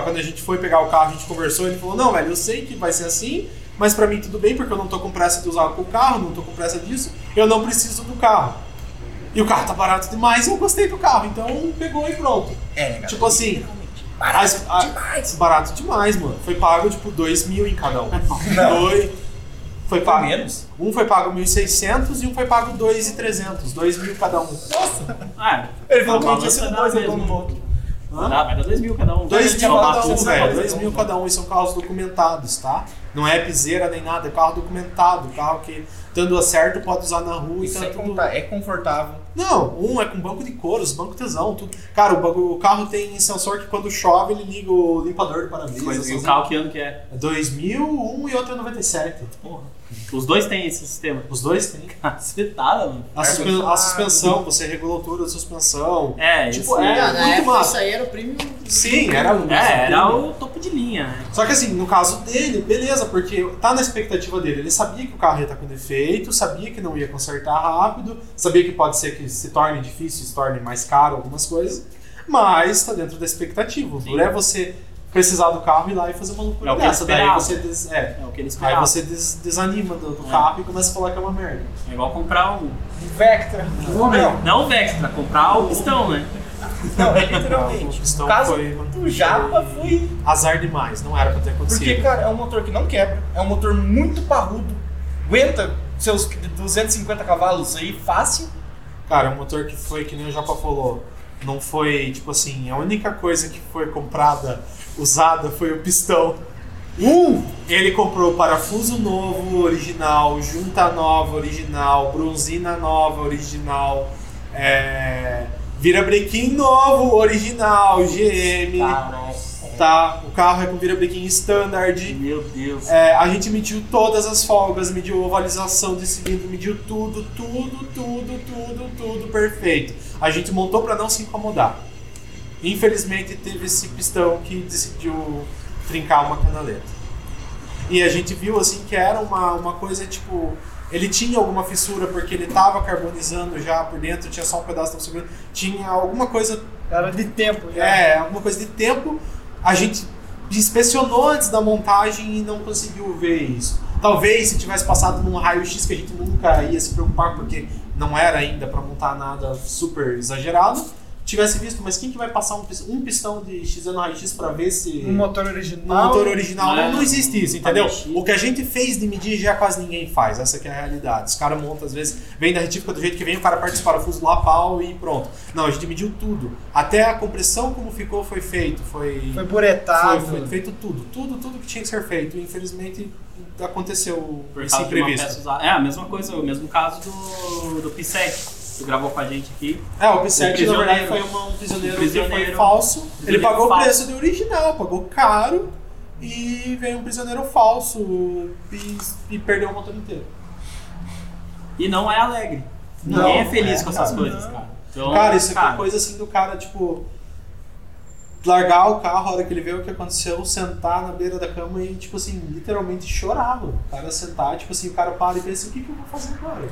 Quando a gente foi pegar o carro, a gente conversou, ele falou, não, velho, eu sei que vai ser assim, mas para mim tudo bem, porque eu não tô com pressa de usar o carro, não tô com pressa disso, eu não preciso do carro. E o carro tá barato demais e eu gostei do carro, então pegou e pronto. Legal. Tipo assim... Barato demais, mano. Foi pago, tipo, 2.000 em cada um. Foi pago menos? Um foi pago 1.600 e um foi pago 2.300. 2.000 cada um. Nossa! Ele falou que não tinha sido 2, ele falou um. Vai dar 2.000 cada um. 2.000 cada um, velho. 2.000 cada um. E são carros documentados, tá? Não é piseira nem nada, é carro documentado. Carro que, dando certo, pode usar na rua. Isso é confortável. Não, um é com banco de couros, banco tesão, tudo. Cara, o carro tem sensor que quando chove ele liga o limpador do para-brisa. E o carro que ano que é? 2000, um e outro é 97. Porra. Os dois têm esse sistema? Os dois têm. Cacetada, mano. A suspensão, você regulou tudo a suspensão. Tipo, muito massa. Isso aí era o premium. Sim, era o topo de linha, né? Só que assim, no caso dele, beleza, porque tá na expectativa dele. Ele sabia que o carro ia estar com defeito, sabia que não ia consertar rápido, sabia que pode ser que se torne difícil, se torne mais caro, algumas coisas, mas tá dentro da expectativa. Não é você precisar do carro ir lá e fazer uma loucura dessa. Daí você o que ele esperava. Aí você desanima do carro e começa a falar que é uma merda. É igual comprar um Vectra. Não Vectra, comprar o pistão, né? Não, literalmente. O caso do Japa foi azar demais, não era pra ter acontecido. Porque, cara, é um motor que não quebra, é um motor muito parrudo, aguenta seus 250 cavalos aí fácil. Cara, um motor que foi, que nem o Japa falou, não foi, tipo assim, a única coisa que foi comprada, usada, foi o pistão. Ele comprou parafuso novo, original, junta nova, original, bronzina nova, original, virabrequim novo, original, GM. Tá, o carro é com virabrequim standard. Meu Deus. A gente mediu todas as folgas, mediu ovalização de cilindro, mediu tudo perfeito. A gente montou para não se incomodar. Infelizmente teve esse pistão que decidiu trincar uma canaleta. E a gente viu assim que era uma coisa tipo... Ele tinha alguma fissura porque ele estava carbonizando já por dentro, tinha só um pedaço sobrando. Tinha alguma coisa... Era de tempo. Alguma coisa de tempo. A gente inspecionou antes da montagem e não conseguiu ver isso. Talvez se tivesse passado num raio-x que a gente nunca ia se preocupar, porque não era ainda para montar nada super exagerado, tivesse visto, mas quem que vai passar um pistão de XN no raio-x para ver se... Um motor original. Um motor original. Não existe isso, entendeu? O que a gente fez de medir já quase ninguém faz, essa que é a realidade. Os caras montam, às vezes, vem da retífica do jeito que vem, o cara parte dos parafusos lá, pau e pronto. Não, a gente mediu tudo. Até a compressão como ficou foi feito, foi por etapa. Foi feito tudo que tinha que ser feito. Infelizmente... aconteceu esse imprevisto. É a mesma coisa, o mesmo caso do P7, que gravou com a gente aqui. É, o P7 na verdade foi um prisioneiro que foi falso. Ele pagou o preço do original, pagou caro e veio um prisioneiro falso e perdeu o motor inteiro. E não é alegre. Ninguém é feliz com essas coisas, cara. Então, cara, isso é coisa assim do cara, tipo... largar o carro a hora que ele vê o que aconteceu, sentar na beira da cama e, tipo assim, literalmente chorava. O cara sentar, tipo assim, o cara para e pensa, o que eu vou fazer agora?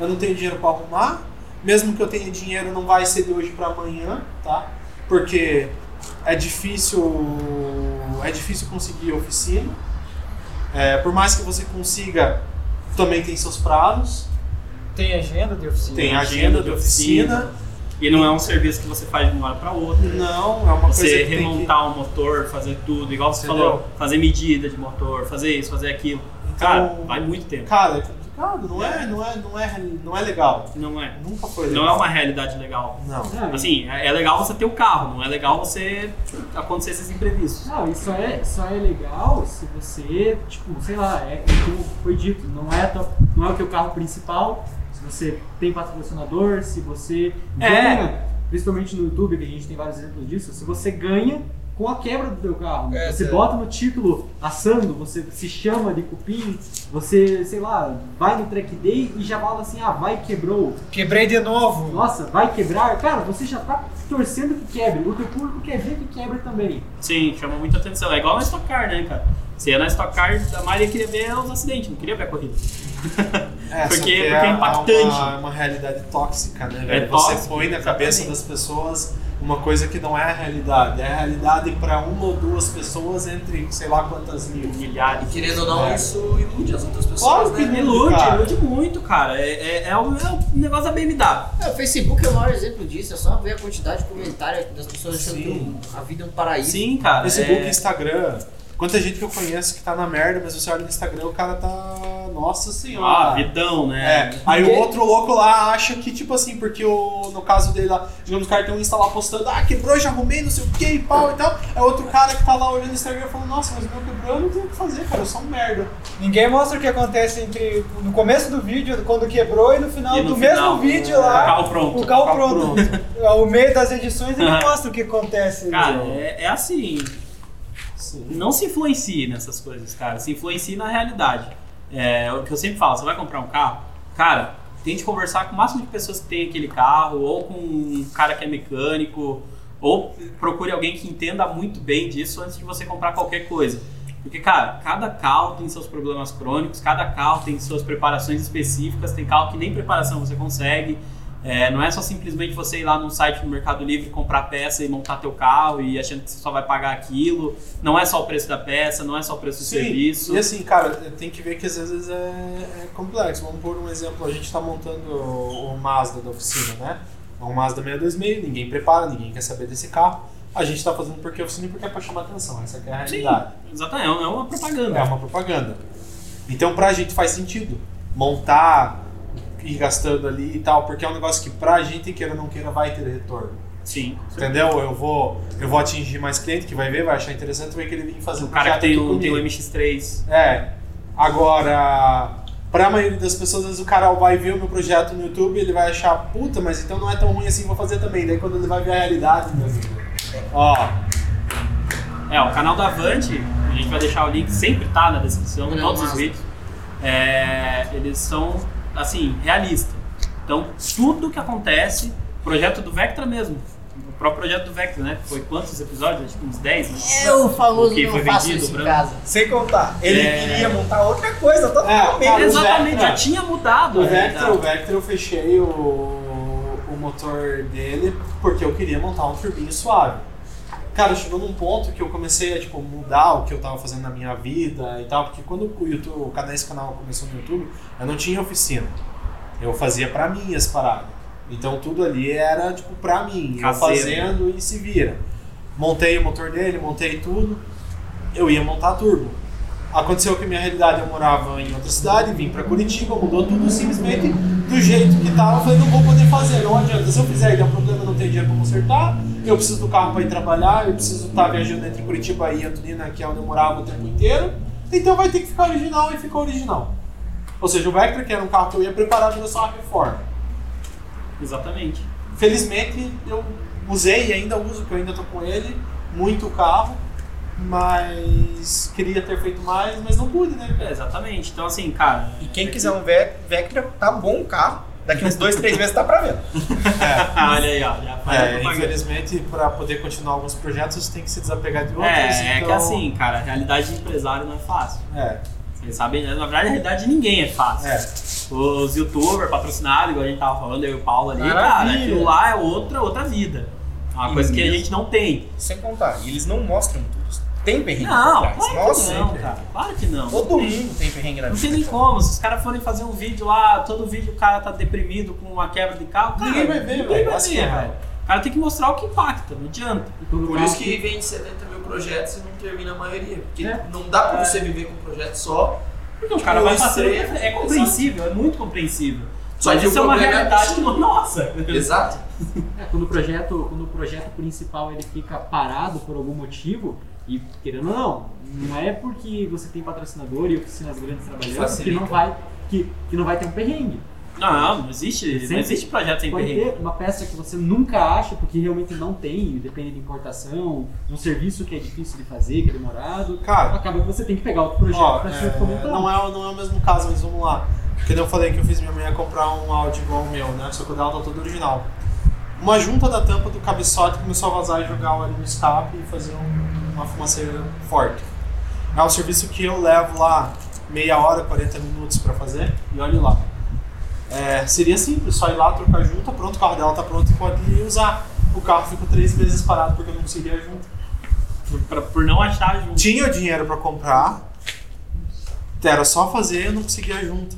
Eu não tenho dinheiro pra arrumar, mesmo que eu tenha dinheiro não vai ser de hoje pra amanhã, tá? Porque é difícil conseguir oficina, por mais que você consiga, também tem seus prazos. Tem agenda de oficina. E não é um serviço que você faz de uma hora para outra. Não, é uma coisa que você remontar o motor, fazer tudo, igual você falou, fazer medida de motor, fazer isso, fazer aquilo. Então, cara, vai muito tempo. Cara, é complicado, não é legal. Não é. Nunca foi legal. Não é uma realidade legal. Não. Assim, é legal você ter o carro, não é legal você acontecer esses imprevistos. Não, isso só é legal se você, tipo, sei lá, como foi dito, não é o teu carro principal. Você tem patrocinador, se você ganha, principalmente no YouTube, que a gente tem vários exemplos disso, se você ganha com a quebra do teu carro, você bota no título assando, você se chama de cupim, você, sei lá, vai no track day e já fala assim, quebrou. Quebrei de novo. Nossa, vai quebrar? Cara, você já tá torcendo que quebre, o teu público quer ver que quebre também. Sim, chama muita atenção, é igual na Stock Car, né, cara? Se ia na Stock Car, a maioria queria ver os acidentes, não queria ver a corrida. Porque é impactante. É uma realidade tóxica, né, velho? Você põe na cabeça das pessoas uma coisa que não é a realidade. É a realidade para uma ou duas pessoas entre sei lá quantas mil, milhares. E querendo ou não, isso ilude as outras pessoas. Óbvio, né? Ilude muito, cara. É um negócio da BMW. O Facebook é o maior exemplo disso. É só ver a quantidade de comentários das pessoas achando que a vida é um paraíso. Sim, cara. Facebook e Instagram. Quanta gente que eu conheço que tá na merda, mas você olha no Instagram, o cara tá... Nossa senhora. Ah, vidão, né? Aí o outro louco lá acha que, tipo assim, porque no caso dele lá, digamos, o cara tem um Insta lá postando, quebrou, já arrumei, não sei o que, e pau e tal. É outro cara que tá lá olhando no Instagram e falando, nossa, mas o meu quebrou, eu não tenho o que fazer, cara, eu sou um merda. Ninguém mostra o que acontece entre no começo do vídeo, quando quebrou, e no final mesmo vídeo lá, o carro pronto. O meio das edições, ele mostra o que acontece. Cara, é assim... Sim. Não se influencie nessas coisas, cara. Se influencie na realidade. É o que eu sempre falo, você vai comprar um carro, cara, tente conversar com o máximo de pessoas que tem aquele carro, ou com um cara que é mecânico, ou procure alguém que entenda muito bem disso antes de você comprar qualquer coisa. Porque, cara, cada carro tem seus problemas crônicos, cada carro tem suas preparações específicas, tem carro que nem preparação você consegue. Não é só simplesmente você ir lá num site do Mercado Livre, comprar peça e montar teu carro e achando que você só vai pagar aquilo. Não é só o preço da peça, não é só o preço do serviço. E assim, cara, tem que ver que às vezes é complexo. Vamos por um exemplo, a gente está montando o Mazda da oficina, né? Um Mazda 626, ninguém prepara, ninguém quer saber desse carro. A gente está fazendo porque a oficina, porque é para chamar atenção, essa aqui é a realidade. Sim, exatamente, é uma propaganda. É uma propaganda. Então pra gente faz sentido montar... ir gastando ali e tal, porque é um negócio que pra gente, queira ou não queira, vai ter retorno. Sim. Entendeu? Eu vou atingir mais cliente que vai ver, vai achar interessante, vai querer vir fazer o cara que tem o MX3. Agora, pra maioria das pessoas, às vezes o cara vai ver o meu projeto no YouTube, ele vai achar, puta, mas então não é tão ruim assim, vou fazer também. Daí quando ele vai ver a realidade, meu amigo. Ó. O canal da Avante, a gente vai deixar o link, sempre tá na descrição, em todos os vídeos. Eles são... assim, realista. Então, tudo que acontece, projeto do Vectra mesmo, o próprio projeto do Vectra, né? Foi quantos episódios? Acho que uns 10, né? O famoso que foi vendido em casa. Sem contar, ele queria montar outra coisa, totalmente. Exatamente, Vectra, já tinha mudado. O Vectra eu fechei o motor dele porque eu queria montar um turbinho suave. Cara, chegou num ponto que eu comecei a tipo, mudar o que eu tava fazendo na minha vida e tal, porque quando o YouTube, esse canal começou no YouTube, eu não tinha oficina. Eu fazia pra mim as paradas. Então tudo ali era tipo pra mim, eu fazendo e se vira. Montei o motor dele, montei tudo, eu ia montar turbo. Aconteceu que minha realidade, eu morava em outra cidade, vim pra Curitiba, mudou tudo simplesmente do jeito que tava, eu falei, não vou poder fazer, não adianta, se eu fizer e der um problema, não tem dinheiro pra consertar, eu preciso do carro pra ir trabalhar, eu preciso estar viajando entre Curitiba e Antonina, que é onde eu morava o tempo inteiro, então vai ter que ficar original, e ficou original. Ou seja, o Vectra, que era um carro que eu ia preparar para só uma reforma. Exatamente. Felizmente, eu usei e ainda uso, porque eu ainda tô com ele, muito o carro, mas queria ter feito mais, mas não pude, né? É, exatamente. Então, assim, cara... E quem quiser um Vectra, tá bom o carro. Daqui uns 2-3 meses tá pra venda. Olha aí, ó. Infelizmente, pra poder continuar alguns projetos, você tem que se desapegar de outros. É que assim, cara, a realidade de empresário não é fácil. É. Vocês sabem, na verdade, a realidade de ninguém é fácil. É. Os youtubers patrocinados, igual a gente tava falando, eu e o Paulo ali, cara, aquilo lá é outra vida. É uma coisa que a gente não tem. Sem contar, eles não mostram tudo. Tem perrengue atrás? Claro que nossa, não, cara. Claro que não. Todo mundo tem perrengue na vida. Não tem nem como. Se os caras forem fazer um vídeo lá, todo vídeo o cara tá deprimido com uma quebra de carro, cara, ninguém vai ver, velho. O cara tem que mostrar o que impacta, não adianta. Por isso que vende 70 mil projetos e não termina a maioria. Porque não dá pra você viver com um projeto só. Porque o cara vai fazer. É compreensível, é muito compreensível. Só mas isso é uma realidade que nossa. Exato. Quando o projeto principal ele fica parado por algum motivo, e querendo ou não é porque você tem patrocinador e oficinas grandes trabalhando que não vai ter um perrengue. Não existe projeto sem perrengue. Pode ter uma peça que você nunca acha porque realmente não tem, depende de importação, um serviço que é difícil de fazer, que é demorado. Cara, acaba que você tem que pegar outro projeto pra se comentar. Não é o mesmo caso, mas vamos lá. Porque eu falei que eu fiz minha mãe comprar um Audi igual o meu, né? Só que o dela tá todo original. Uma junta da tampa do cabeçote começou a vazar e jogar o óleo no escape e fazer uma fumaceira forte. É um serviço que eu levo lá meia hora, 40 minutos pra fazer e olha lá. Seria simples, só ir lá, trocar a junta, pronto, o carro dela tá pronto e pode usar. O carro ficou 3 meses parado porque eu não conseguia a junta. Por não achar a junta. Tinha o dinheiro pra comprar, era só fazer e eu não conseguia a junta.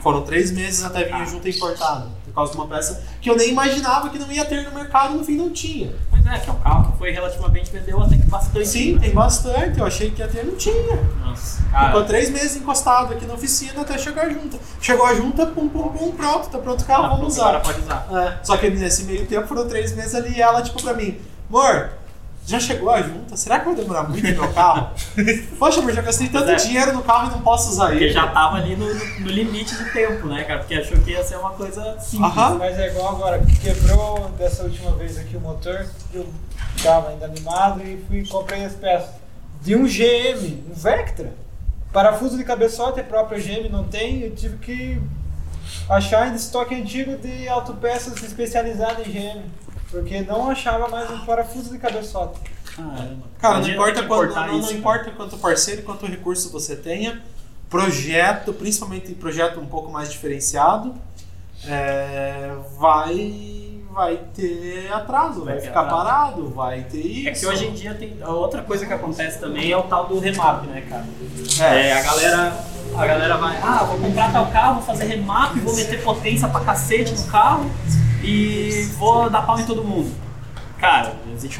Foram 3 meses até vir a junta importada, por causa de uma peça que eu nem imaginava que não ia ter no mercado, no fim não tinha. Pois é, que é um carro que foi relativamente vendeu até que bastante. Sim, né? Tem bastante, eu achei que ia ter, não tinha. Nossa, cara. Ficou 3 meses encostado aqui na oficina até chegar a junta. Chegou a junta, pum, pum, pum, pronto, tá pronto o carro, vamos usar. Agora pode usar. Só que nesse meio tempo foram 3 meses ali e ela, tipo, pra mim, amor, já chegou a junta? Será que vai demorar muito no meu carro? Poxa, mas já gastei tanto dinheiro no carro e não posso usar ele. Porque já tava ali no limite de tempo, né, cara? Porque achou que ia ser uma coisa simples. Aham. Mas é igual agora, quebrou dessa última vez aqui o motor, eu tava ainda animado e fui comprei as peças de um GM, um Vectra. Parafuso de cabeçote, a própria GM não tem, eu tive que achar ainda estoque antigo de autopeças especializadas em GM. Porque não achava mais um parafuso de cabeçote. Cara, não importa quanto parceiro e quanto recurso você tenha, projeto, principalmente projeto um pouco mais diferenciado, vai ter atraso, vai ficar atraso. Parado, vai ter isso. É que hoje em dia tem outra coisa que acontece também, é o tal do remap, né, cara? A galera vai, vou comprar tal carro, vou fazer remap, vou meter potência pra cacete no carro. E vou dar pau em todo mundo. Cara, existe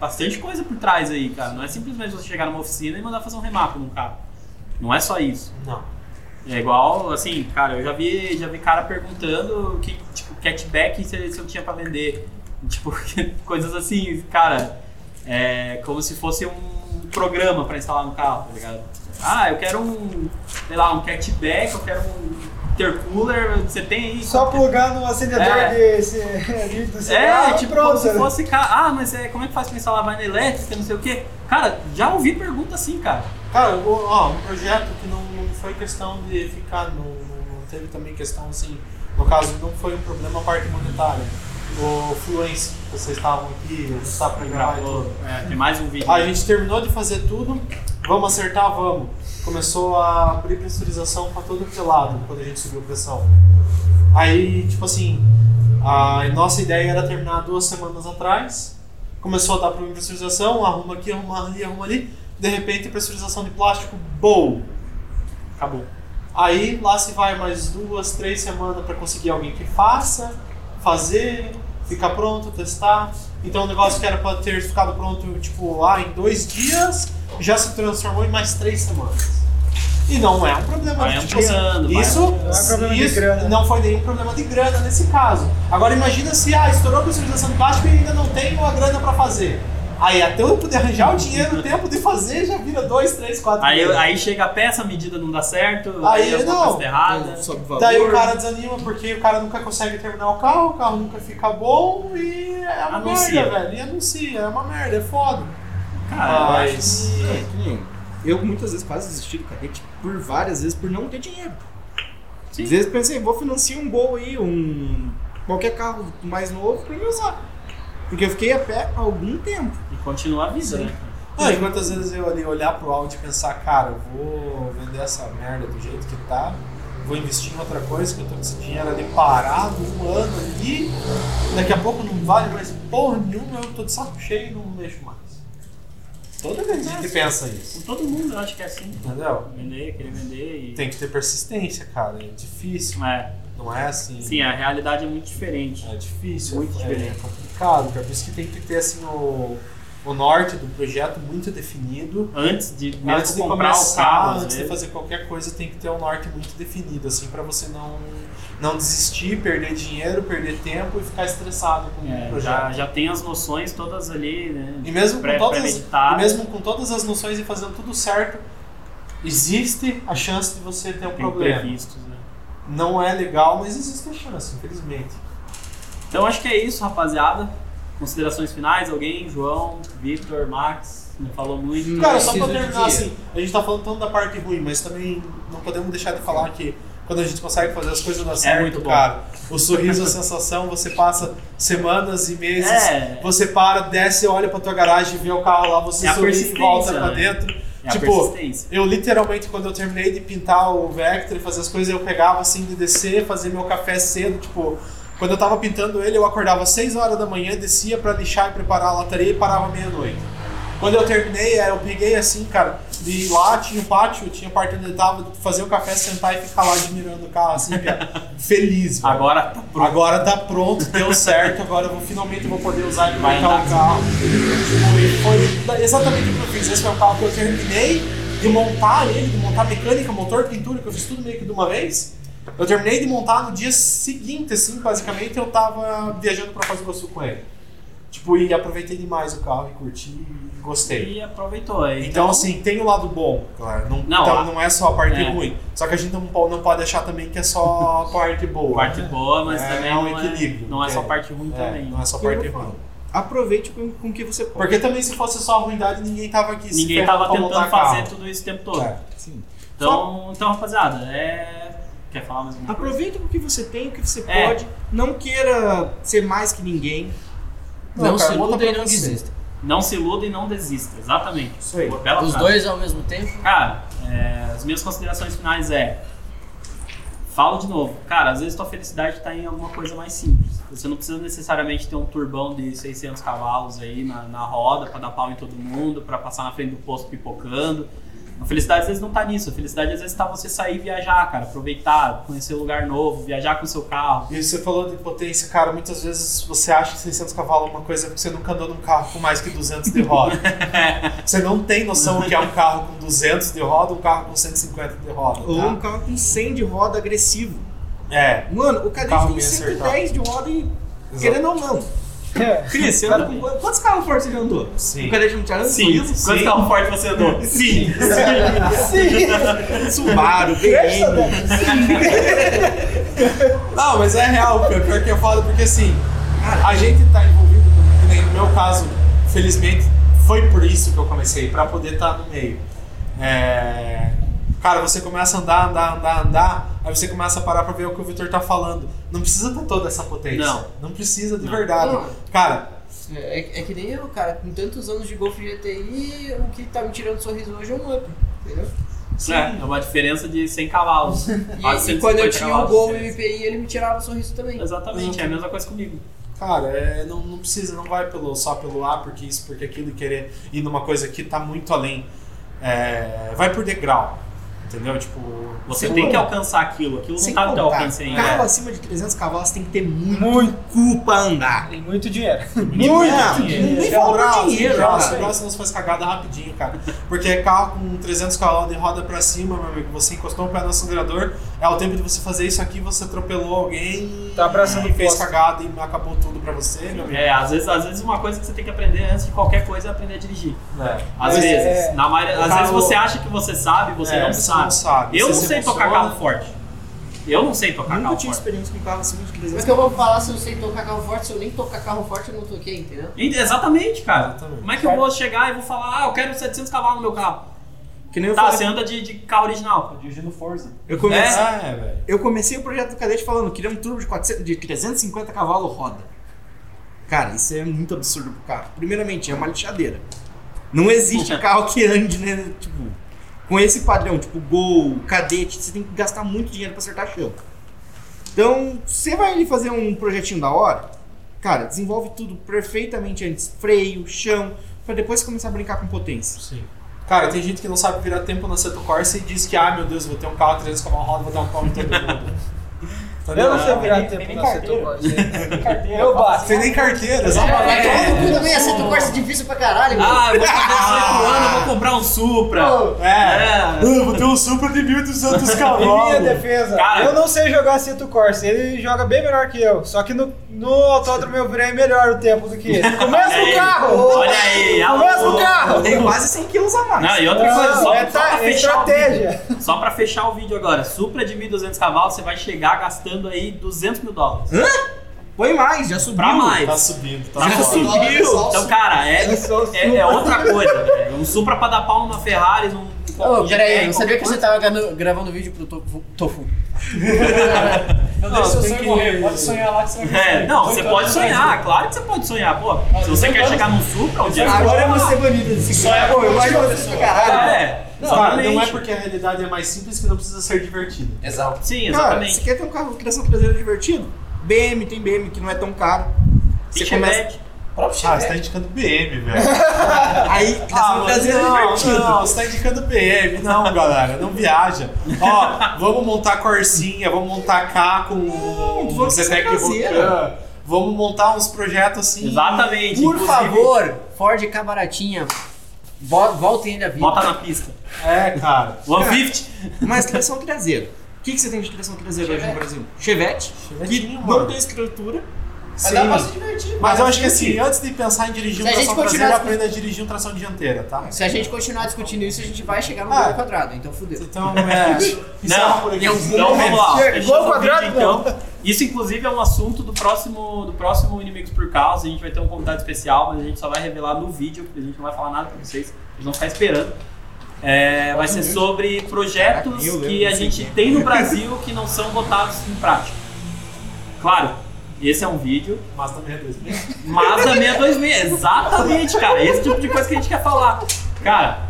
bastante coisa por trás aí, cara. Não é simplesmente você chegar numa oficina e mandar fazer um remap num carro. Não é só isso. Não. É igual, assim, cara, eu já vi cara perguntando que, tipo, catback se eu tinha pra vender. Tipo, coisas assim, cara. É como se fosse um programa pra instalar no carro, tá ligado? Eu quero um catback, eu quero um intercooler, você tem aí. Só plugar no acendedor do celular. Tipo, pronto, se fosse mas como é que faz pra instalar vaina elétrica, não sei o quê? Cara, já ouvi pergunta assim, cara. Cara, um projeto que não foi questão de ficar não teve também questão assim, no caso, não foi um problema a parte monetária. O Fluence, vocês estavam aqui, tem mais um vídeo. A gente terminou de fazer tudo, vamos acertar, vamos. Começou a abrir pressurização para todo aquele lado quando a gente subiu a pressão. Aí, tipo assim, a nossa ideia era terminar 2 semanas atrás. Começou a dar problema de pressurização, arruma aqui, arruma ali. De repente, pressurização de plástico, boom! Acabou. Aí, lá se vai mais 2, 3 semanas para conseguir alguém que faça, fazer, ficar pronto, testar. Então, o negócio que era para ter ficado pronto, tipo, lá em 2 dias, já se transformou em mais 3 semanas. E não é um problema de grana. Isso não foi nenhum problema de grana nesse caso. Agora imagina se estourou a pressurização de plástico e ainda não tenho a grana para fazer. Aí até eu poder arranjar o dinheiro, o tempo de fazer, já vira 2, 3, 4 aí chega a peça, a medida não dá certo, aí não, errada. Daí o cara desanima porque o cara nunca consegue terminar o carro nunca fica bom e é uma merda, velho. E anuncia, é uma merda, é foda. Cara, mas... Eu muitas vezes quase desisti do Cadete por várias vezes por não ter dinheiro. Sim. Às vezes pensei, vou financiar um Gol aí, qualquer carro mais novo pra me usar. Porque eu fiquei a pé algum tempo. E continuar a vida, né? E quantas vezes eu ali olhar pro Audi e pensar, cara, eu vou vender essa merda do jeito que tá, vou investir em outra coisa, que eu tô com esse dinheiro ali parado, um ano ali, daqui a pouco não vale mais porra nenhuma, eu tô de saco cheio e não mexo mais. Toda vez a gente pensa isso. Todo mundo acha que é assim. Entendeu? Querer vender. Tem que ter persistência, cara. É difícil. É. Não é assim. Sim, a realidade é muito diferente. É difícil. Muito diferente. É complicado, cara. Por isso que tem que ter assim, o norte do projeto muito definido. Antes de comprar o carro, antes de fazer qualquer coisa, tem que ter um norte muito definido, assim, pra você não desistir, perder dinheiro, perder tempo e ficar estressado com o projeto. Já tem as noções todas ali, né? E mesmo com todas as noções e fazendo tudo certo, existe a chance de você ter um problema. Imprevistos, né? Não é legal, mas existe a chance, infelizmente. Então acho que é isso, rapaziada. Considerações finais? Alguém? João, Victor, Max? Não falou muito. Cara, só pra terminar assim, a gente tá falando tanto da parte ruim, mas também não podemos deixar de falar que quando a gente consegue fazer as coisas dar certo, cara, o sorriso, a sensação, você passa semanas e meses, você para, desce, olha pra tua garagem, vê o carro lá, você sorri e volta pra dentro. Tipo, eu literalmente, quando eu terminei de pintar o Vectra e fazer as coisas, eu pegava assim de descer, fazer meu café cedo, tipo, quando eu tava pintando ele, eu acordava às 6 horas da manhã, descia pra lixar e preparar a lataria e parava meia-noite. Quando eu terminei, eu peguei assim, cara, de ir lá, tinha um pátio, tinha parte onde eu tava, fazer o café, sentar e ficar lá admirando o carro, assim, cara, feliz. Velho. Agora tá pronto, deu certo, agora eu finalmente vou poder usar e montar o carro. Foi exatamente o que eu fiz, esse foi o carro que eu terminei de montar ele, de montar mecânica, motor, pintura, que eu fiz tudo meio que de uma vez. Eu terminei de montar no dia seguinte, assim, basicamente, eu tava viajando pra Foz do Iguaçu com ele. Tipo, e aproveitei demais o carro e curti e gostei. E aproveitou aí. Então, assim, tem o lado bom, claro. Não é só a parte ruim. Só que a gente não pode achar também que é só a parte boa. Parte boa, mas também é um equilíbrio. Não é só parte ruim também. Não é só parte ruim. Aproveite com o que você pode. Porque também se fosse só a ruindade, ninguém tava aqui. Ninguém tava tentando fazer tudo isso o tempo todo. É, sim. Então, rapaziada, quer falar mais uma coisa? Aproveita o que você tem, o que você pode. Não queira ser mais que ninguém. Não se iluda e não desista. Não se iluda e não desista, exatamente. Isso aí. Os dois ao mesmo tempo? Cara, as minhas considerações finais falo de novo, cara, às vezes tua felicidade está em alguma coisa mais simples. Você não precisa necessariamente ter um turbão de 600 cavalos aí na roda para dar pau em todo mundo, para passar na frente do posto pipocando. A felicidade às vezes não tá nisso, a felicidade às vezes tá você sair e viajar, cara, aproveitar, conhecer lugar novo, viajar com o seu carro. E você falou de potência, cara, muitas vezes você acha que 600 cavalos é uma coisa porque você nunca andou num carro com mais que 200 de roda. Você não tem noção do que é um carro com 200 de roda, um carro com 150 de roda. Ou um carro com 100 de roda agressivo. Mano, o Cadete tem 110 de roda e, querendo ou não, Cris, quantos carros fortes você já andou? Sim. O Cadete não te arranjou? Sim. Quantos carros fortes você andou? Sim. Sim. Subaru, BMW. Sim. Não, mas é real, pior que eu falo, porque assim, a gente tá envolvido, no meu caso, felizmente, foi por isso que eu comecei, pra poder estar no meio. Cara, você começa a andar, aí você começa a parar pra ver o que o Victor tá falando. Não precisa ter toda essa potência. Não precisa de verdade. Não. Cara... É que nem eu, cara. Com tantos anos de Golf GTI, o que tá me tirando o sorriso hoje é um up, entendeu? Sim. É uma diferença de 100 cavalos. E quando eu tinha o Gol e o IPI, ele me tirava o sorriso também. Exatamente, é a mesma coisa comigo. cara, não precisa, não vai só pelo A, porque isso, porque aquilo, e querer ir numa coisa que tá muito além. Vai por degrau, entendeu? Tipo, você tem que alcançar aquilo não tá no teu alcance ainda. Carro acima de 300 cavalos tem que ter muito cu pra andar. Tem muito dinheiro. Muito dinheiro. Nem falta dinheiro. Senão você faz cagada rapidinho, cara. Porque carro com 300 cavalos de roda pra cima, meu amigo, você encostou o pé no acelerador, é o tempo de você fazer isso aqui, você atropelou alguém, tá abraçando e fez cagada e acabou tudo pra você, meu amigo. Às vezes uma coisa que você tem que aprender antes de qualquer coisa é aprender a dirigir. Às vezes você acha que você sabe, você não sabe. Eu não sei tocar carro forte. Nunca tive experiência com carro assim de 300. Mas que eu vou falar se eu sei tocar carro forte, se eu nem tocar carro forte eu não toquei, entendeu? Exatamente, cara. Como é que eu vou chegar e vou falar, eu quero 700 cavalos no meu carro? Que nem eu você anda de carro original, dirigindo Forza. Eu comecei o projeto do Cadete falando, queria um turbo de 350 cavalos roda. Cara, isso é muito absurdo pro carro. Primeiramente, é uma lixadeira. Não existe carro que ande, né, tipo... Com esse padrão, tipo Gol, Cadete, você tem que gastar muito dinheiro pra acertar chão. Então, você vai ali fazer um projetinho da hora, cara, desenvolve tudo perfeitamente antes. Freio, chão, pra depois começar a brincar com potência. Sim. Cara, tem gente que não sabe virar tempo na Seto Corsa e diz que, meu Deus, vou ter um carro 300 cavalos roda, vou dar um pau em todo mundo. Eu não sei virar tempo na Seto Corsa. Eu bato. Você nem carteira, exatamente. Também a Seto Corsa é difícil pra caralho. Eu vou vou comprar um Supra. Vou ter um Supra de 1.200 cavalos. Em minha defesa, cara, eu não sei jogar Seto Corsa. Ele joga bem melhor que eu. Só que no autódromo eu virei melhor o tempo do que ele. Com o mesmo carro. Olha aí. Com o mesmo carro. Eu tenho quase 100 quilos a mais. E outra coisa, só pra fechar o vídeo agora. Supra de 1.200 cavalos, você vai chegar gastando aí $200 mil. Hã? Foi mais, já subiu. Pra mais. Tá subindo. Então, cara, é outra coisa, velho. Um Supra pra dar pau na Ferrari, peraí, eu sabia que você tava gravando vídeo pro Tofu. Não deixa o sonho morrer, pode sonhar lá que você vai conseguir. Você pode sonhar, claro que você pode sonhar, pô. Se você quer chegar num Supra, o dia que você agora é uma ser banida desse cara. Pô, eu mais uma pessoa, caralho. Não é porque a realidade é mais simples que não precisa ser divertido. Exato. Sim, exatamente. Cara, você quer ter um carro de criação traseira divertido? Tem BM que não é tão caro. Você começa... você tá indicando BM, velho. Aí, traseira divertido. Não, você tá indicando BM. Não, galera, não viaja. Vamos montar Corsinha, vamos montar K com Zetec Rocan. Vamos montar uns projetos assim. Exatamente. Por favor, Ford K baratinha. Voltem ainda a vida. Bota na pista. Cara. 150. Mas criação traseira. O que você tem de criação traseira hoje no Brasil? Chevette. Que não tem escritura. Mas dá pra se divertir. Mas eu acho que assim, antes de pensar em dirigir um tração traseira, aprenda a dirigir um tração dianteira, tá? Se a gente continuar discutindo isso, a gente vai chegar no gol quadrado, então fudeu. Então, vamos lá. Gol quadrado, então. Isso, inclusive, é um assunto do próximo Inimigos por Causa. A gente vai ter um convidado especial, mas a gente só vai revelar no vídeo, porque a gente não vai falar nada pra vocês. Eles vão ficar esperando. Vai ser sobre projetos que a gente tem no Brasil que não são botados em prática. Claro, esse é um vídeo. Mazda 626. Mazda 626, exatamente, cara. Esse tipo de coisa que a gente quer falar. Cara,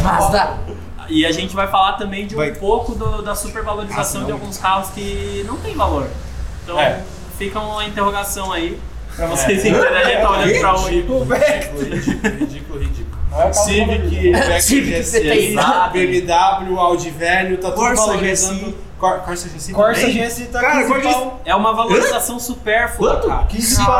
Mazda. E a gente vai falar também de pouco da supervalorização de alguns carros que não tem valor. Então, fica uma interrogação aí. Pra vocês entenderem, tá olhando pra um ridículo. Civic, Vectra GSI, BMW, Audi velho, tá tudo valorizando. Corsa GSI tá aqui. É uma valorização supérflua, cara.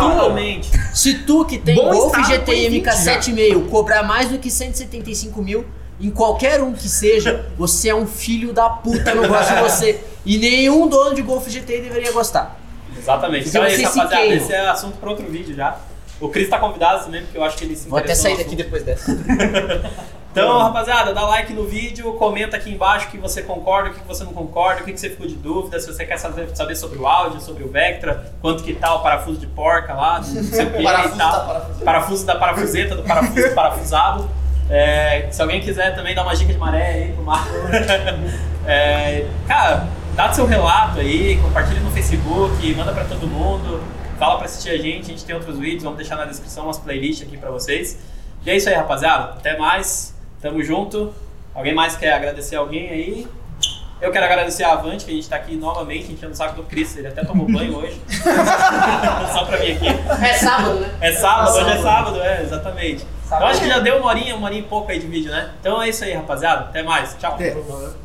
Totalmente. Se tu que tem Golf GTM 7,5 cobrar mais do que 175 mil, em qualquer um que seja, você é um filho da puta, não gosta de você. E nenhum dono de Golf GTM deveria gostar. Exatamente. Então, rapaziada, esse é assunto para outro vídeo já. O Cris tá convidado também, porque eu acho que ele se interessa. Vou até sair daqui depois dessa. Então, rapaziada, dá like no vídeo, comenta aqui embaixo o que você concorda, o que você não concorda, o que você ficou de dúvida, se você quer saber sobre o Audi, sobre o Vectra, quanto que tá o parafuso de porca lá, não sei o que e tal. Parafuso da parafuseta, do parafuso parafusado. Se alguém quiser também dar uma dica de maré aí pro Marco. Cara, dá seu relato aí, compartilha no Facebook, manda pra todo mundo. Fala pra assistir a gente tem outros vídeos, vamos deixar na descrição umas playlists aqui pra vocês. E é isso aí, rapaziada. Até mais, tamo junto. Alguém mais quer agradecer alguém aí? Eu quero agradecer a Avant, que a gente tá aqui novamente, enchendo o saco do Chris, ele até tomou banho hoje. Só pra vir aqui. É sábado, né? É sábado, hoje é sábado, é, exatamente. Sábado. Eu acho que já deu uma horinha e pouco aí de vídeo, né? Então é isso aí, rapaziada. Até mais. Tchau. É.